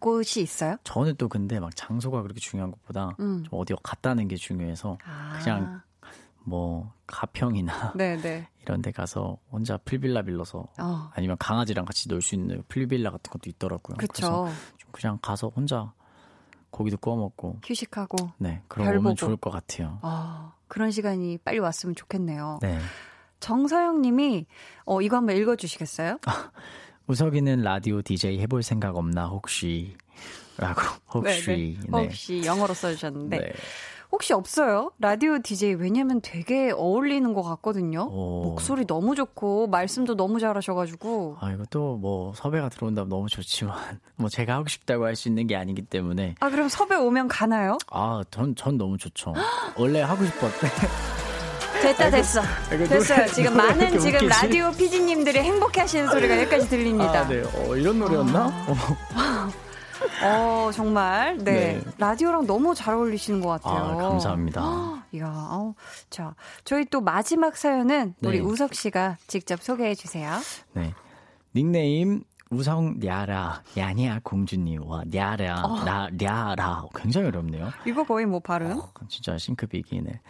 곳이 있어요? 저는 또 근데 막 장소가 그렇게 중요한 것보다 좀 어디 갔다는 게 중요해서 그냥 뭐 가평이나 네네. 이런 데 가서 혼자 풀빌라 빌려서 아니면 강아지랑 같이 놀 수 있는 풀빌라 같은 것도 있더라고요. 그쵸. 그래서 좀 그냥 가서 혼자 고기도 구워 먹고 휴식하고 네, 그러고 오면 좋을 것 같아요. 그런 시간이 빨리 왔으면 좋겠네요. 네. 정서영 님이 이거 한번 읽어주시겠어요? 우석이는 라디오 DJ 해볼 생각 없나 혹시 라고 혹시 네. 혹시 영어로 써주셨는데 네. 혹시 없어요? 라디오 DJ 왜냐면 되게 어울리는 것 같거든요. 목소리 너무 좋고 말씀도 너무 잘하셔가지고. 이것도 뭐 섭외가 들어온다면 너무 좋지만 뭐 제가 하고 싶다고 할 수 있는 게 아니기 때문에. 그럼 섭외 오면 가나요? 전 너무 좋죠. 원래 하고 싶었대. 됐어요. 지금 많은 지금 라디오 PD님들이 행복해하시는 소리가 여기까지 들립니다. 네. 이런 노래였나? 정말 네. 라디오랑 너무 잘 어울리시는 것 같아요. 감사합니다. 이야, 자 저희 또 마지막 사연은 네. 우리 우석 씨가 직접 소개해 주세요. 네, 닉네임 우성 냐라 야냐 공주님와 냐라 나 냐라 굉장히 어렵네요. 이거 거의 뭐 발음? 진짜 싱크비기네.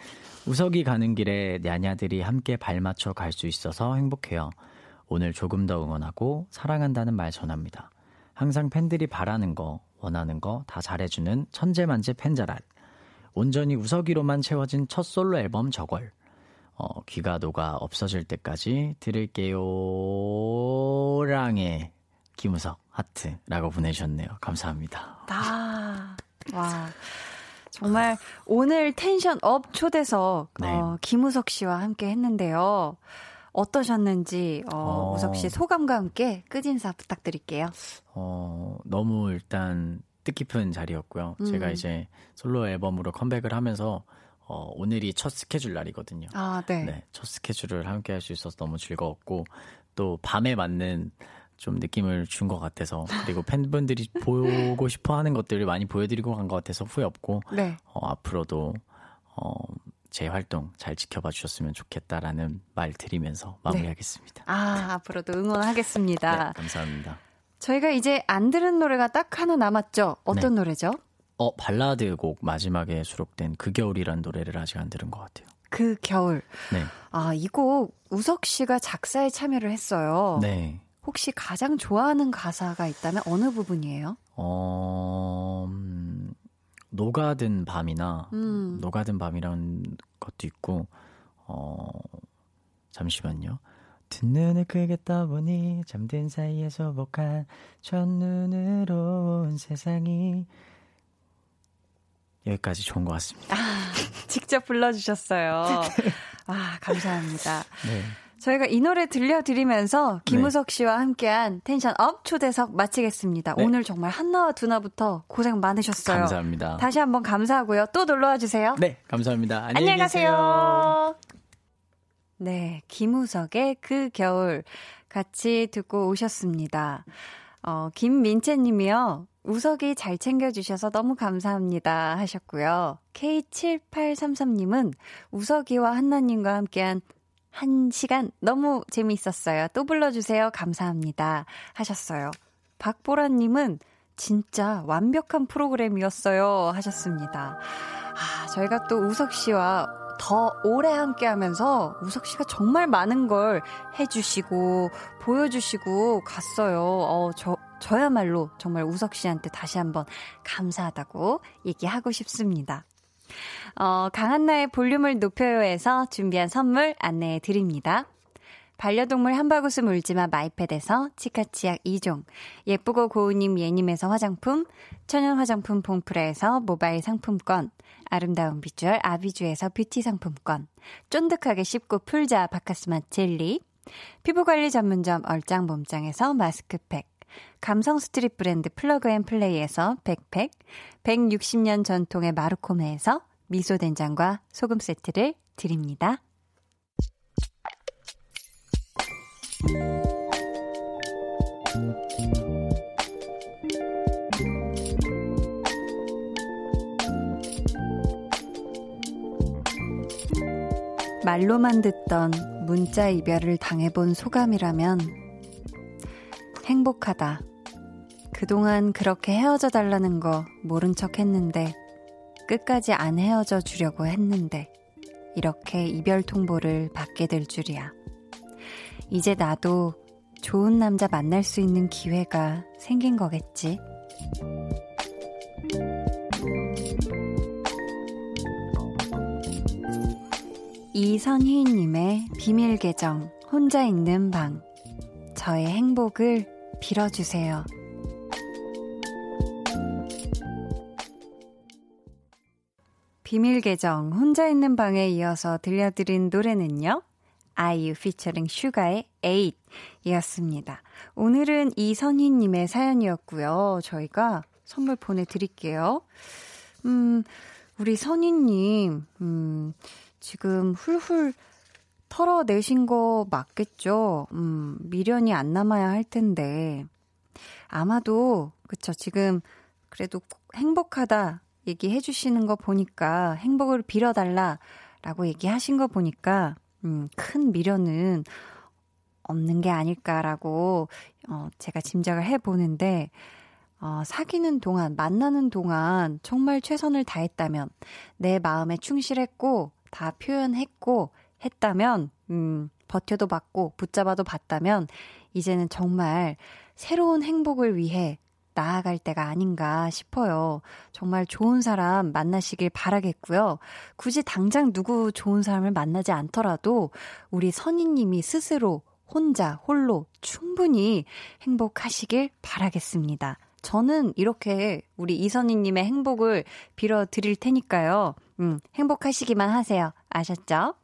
우석이 가는 길에 냐냐들이 함께 발 맞춰 갈 수 있어서 행복해요. 오늘 조금 더 응원하고 사랑한다는 말 전합니다. 항상 팬들이 바라는 거, 원하는 거 다 잘해주는 천재만재 팬자랄. 온전히 우석이로만 채워진 첫 솔로 앨범 저걸. 귀가 녹아 없어질 때까지 들을게요. 랑의 김우석. 하트라고 보내주셨네요. 감사합니다. 와, 정말 오늘 텐션업 초대석 네. 김우석 씨와 함께 했는데요. 어떠셨는지 우석 씨 소감과 함께 끝인사 부탁드릴게요. 너무 일단 뜻깊은 자리였고요. 제가 이제 솔로 앨범으로 컴백을 하면서 오늘이 첫 스케줄 날이거든요. 아, 네. 네, 첫 스케줄을 함께 할 수 있어서 너무 즐거웠고 또 밤에 맞는 좀 느낌을 준 것 같아서 그리고 팬분들이 보고 싶어 하는 것들을 많이 보여드리고 간 것 같아서 후회 없고 네. 앞으로도 제 활동 잘 지켜봐 주셨으면 좋겠다라는 말 드리면서 마무리하겠습니다. 네. 아, 앞으로도 응원하겠습니다. 네, 감사합니다. 저희가 이제 안 들은 노래가 딱 하나 남았죠? 어떤 네. 노래죠? 발라드 곡 마지막에 수록된 그 겨울이란 노래를 아직 안 들은 것 같아요. 그 겨울. 네. 아, 이 곡 우석 씨가 작사에 참여를 했어요. 네. 혹시 가장 좋아하는 가사가 있다면 어느 부분이에요? 녹아든 밤이나 녹아든 밤이라는 것도 있고 잠시만요. 눈을 크게 떠보니 잠든 사이에 소복한 첫눈으로 온 세상이 여기까지 좋은 것 같습니다. 아, 직접 불러주셨어요. 아, 감사합니다. 네. 저희가 이 노래 들려드리면서 김우석 씨와 함께한 텐션업 초대석 마치겠습니다. 네. 오늘 정말 한나와 두나부터 고생 많으셨어요. 감사합니다. 다시 한번 감사하고요. 또 놀러와 주세요. 네, 감사합니다. 안녕히 계세요. 네, 김우석의 그 겨울 같이 듣고 오셨습니다. 김민채님이요. 우석이 잘 챙겨주셔서 너무 감사합니다 하셨고요. K7833님은 우석이와 한나님과 함께한 한 시간 너무 재미있었어요. 또 불러주세요. 감사합니다 하셨어요. 박보라님은 진짜 완벽한 프로그램이었어요 하셨습니다. 아, 저희가 또 우석 씨와 더 오래 함께하면서 우석 씨가 정말 많은 걸 해주시고 보여주시고 갔어요. 저야말로 정말 우석 씨한테 다시 한번 감사하다고 얘기하고 싶습니다. 강한나의 볼륨을 높여요에서 준비한 선물 안내해 드립니다. 반려동물 한바구스 물지마 마이패드에서 치카치약 2종, 예쁘고 고운님 예님에서 화장품, 천연 화장품 봉프레에서 모바일 상품권, 아름다운 비주얼 아비주에서 뷰티 상품권, 쫀득하게 씹고 풀자 바카스마 젤리, 피부관리 전문점 얼짱몸짱에서 마스크팩, 감성 스트릿 브랜드 플러그앤플레이에서 백팩, 160년 전통의 마루코메에서 미소된장과 소금 세트를 드립니다. 말로만 듣던 문자 이별을 당해본 소감이라면 행복하다. 그동안 그렇게 헤어져 달라는 거 모른 척 했는데, 끝까지 안 헤어져 주려고 했는데, 이렇게 이별 통보를 받게 될 줄이야. 이제 나도 좋은 남자 만날 수 있는 기회가 생긴 거겠지. 이선희님의 비밀 계정, 혼자 있는 방. 저의 행복을 빌어주세요. 비밀 계정 혼자 있는 방에 이어서 들려드린 노래는요. 아이유 피처링 슈가의 8 이었습니다. 오늘은 이선희님의 사연이었고요. 저희가 선물 보내드릴게요. 우리 선희님 지금 훌훌 털어내신 거 맞겠죠? 미련이 안 남아야 할 텐데 아마도 그쵸 지금 그래도 행복하다 얘기해 주시는 거 보니까 행복을 빌어달라라고 얘기하신 거 보니까 큰 미련은 없는 게 아닐까라고 제가 짐작을 해보는데 사귀는 동안 만나는 동안 정말 최선을 다했다면 내 마음에 충실했고 다 표현했고 했다면 버텨도 받고 붙잡아도 봤다면 이제는 정말 새로운 행복을 위해 나아갈 때가 아닌가 싶어요. 정말 좋은 사람 만나시길 바라겠고요. 굳이 당장 누구 좋은 사람을 만나지 않더라도 우리 선희님이 스스로 혼자, 홀로 충분히 행복하시길 바라겠습니다. 저는 이렇게 우리 이선희님의 행복을 빌어드릴 테니까요. 행복하시기만 하세요. 아셨죠?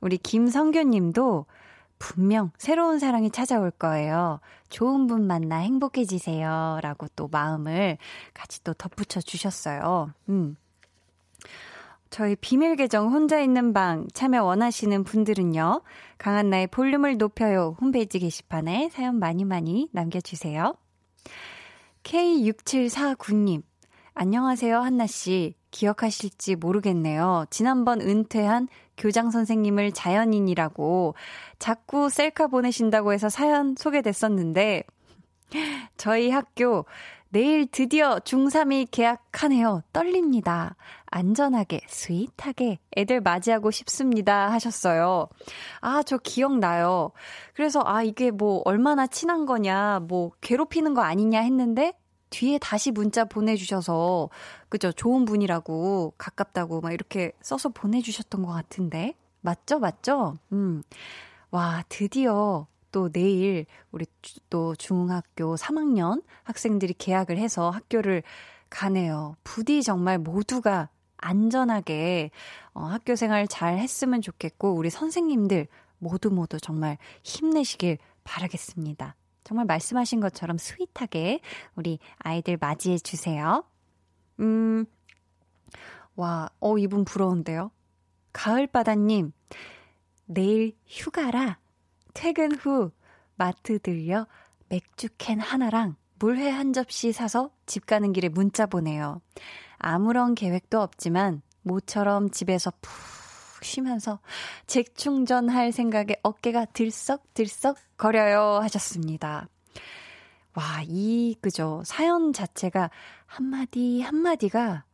우리 김성규님도 분명 새로운 사랑이 찾아올 거예요. 좋은 분 만나 행복해지세요. 라고 또 마음을 같이 또 덧붙여 주셨어요. 저희 비밀 계정 혼자 있는 방 참여 원하시는 분들은요. 강한나의 볼륨을 높여요. 홈페이지 게시판에 사연 많이 많이 남겨주세요. K6749님. 안녕하세요, 한나씨. 기억하실지 모르겠네요. 지난번 은퇴한 교장 선생님을 자연인이라고 자꾸 셀카 보내신다고 해서 사연 소개됐었는데 저희 학교 내일 드디어 중3이 개학하네요. 떨립니다. 안전하게 스윗하게 애들 맞이하고 싶습니다 하셨어요. 아, 저 기억나요. 그래서 아, 이게 뭐 얼마나 친한 거냐, 뭐 괴롭히는 거 아니냐 했는데 뒤에 다시 문자 보내주셔서, 그죠? 좋은 분이라고, 가깝다고, 막 이렇게 써서 보내주셨던 것 같은데. 맞죠? 맞죠? 와, 드디어 또 내일 우리 또 중학교 3학년 학생들이 개학을 해서 학교를 가네요. 부디 정말 모두가 안전하게 학교 생활 잘 했으면 좋겠고, 우리 선생님들 모두 정말 힘내시길 바라겠습니다. 정말 말씀하신 것처럼 스윗하게 우리 아이들 맞이해 주세요. 와, 이분 부러운데요. 가을바다님, 내일 휴가라. 퇴근 후 마트 들려 맥주캔 하나랑 물회 한 접시 사서 집 가는 길에 문자 보내요. 아무런 계획도 없지만 모처럼 집에서 푹 쉬면서 재충전할 생각에 어깨가 들썩들썩 거려요 하셨습니다. 와, 그죠? 사연 자체가 한마디 한마디가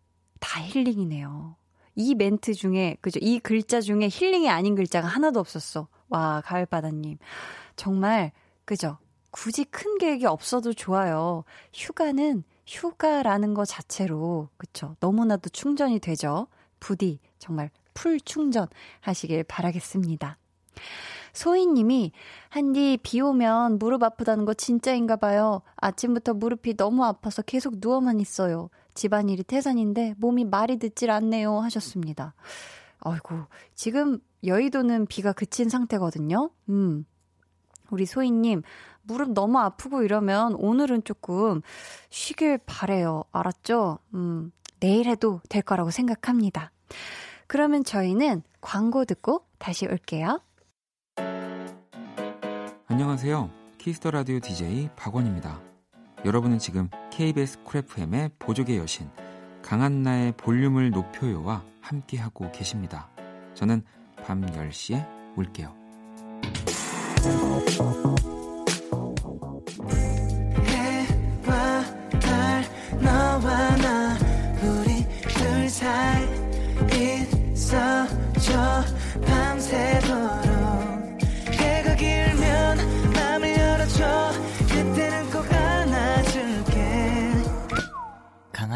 다 힐링이네요. 이 멘트 중에, 그죠? 이 글자 중에 힐링이 아닌 글자가 하나도 없었어. 와, 가을바다님. 정말, 그죠? 굳이 큰 계획이 없어도 좋아요. 휴가는 휴가라는 거 자체로, 그쵸? 너무나도 충전이 되죠. 부디 정말 풀 충전하시길 바라겠습니다. 소희님이, 한디 비 오면 무릎 아프다는 거 진짜인가 봐요. 아침부터 무릎이 너무 아파서 계속 누워만 있어요. 집안일이 태산인데 몸이 말이 듣질 않네요 하셨습니다. 아이고, 지금 여의도는 비가 그친 상태거든요. 우리 소희님, 무릎 너무 아프고 이러면 오늘은 조금 쉬길 바래요. 알았죠? 내일 해도 될 거라고 생각합니다. 그러면 저희는 광고 듣고 다시 올게요. 안녕하세요. 키스더라디오 DJ 박원입니다. 여러분은 지금 KBS 쿨 FM의 보조개 여신 강한나의 볼륨을 높여요와 함께하고 계십니다. 저는 밤 10시에 올게요. 해와 달 너와 나 우리 둘 사이 있어줘 밤새도록 해가 길면 마음을 열어줘 그때는 꼭 안아줄게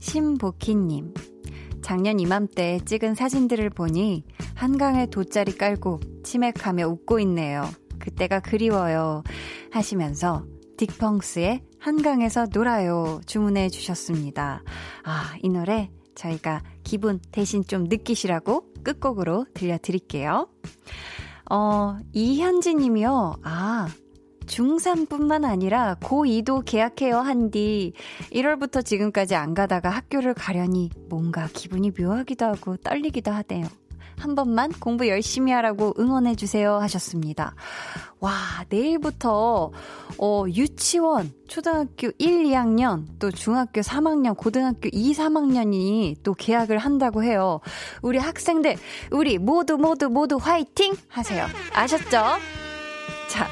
심보키님. 작년 이맘때 찍은 사진들을 보니 한강에 돗자리 깔고 치맥하며 웃고 있네요. 그때가 그리워요 하시면서 딕펑스의 한강에서 놀아요 주문해 주셨습니다. 아, 이 노래 저희가 기분 대신 좀 느끼시라고 끝곡으로 들려드릴게요. 이현지 님이요. 아, 중3뿐만 아니라 고2도 개학해요 한디. 1월부터 지금까지 안 가다가 학교를 가려니 뭔가 기분이 묘하기도 하고 떨리기도 하대요. 한 번만 공부 열심히 하라고 응원해 주세요 하셨습니다. 와, 내일부터 유치원, 초등학교 1, 2학년, 또 중학교 3학년, 고등학교 2, 3학년이 또 개학을 한다고 해요. 우리 학생들, 우리 모두 화이팅 하세요. 아셨죠? 자,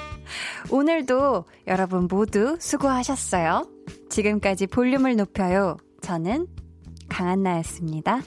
오늘도 여러분 모두 수고하셨어요. 지금까지 볼륨을 높여요. 저는 강한나였습니다.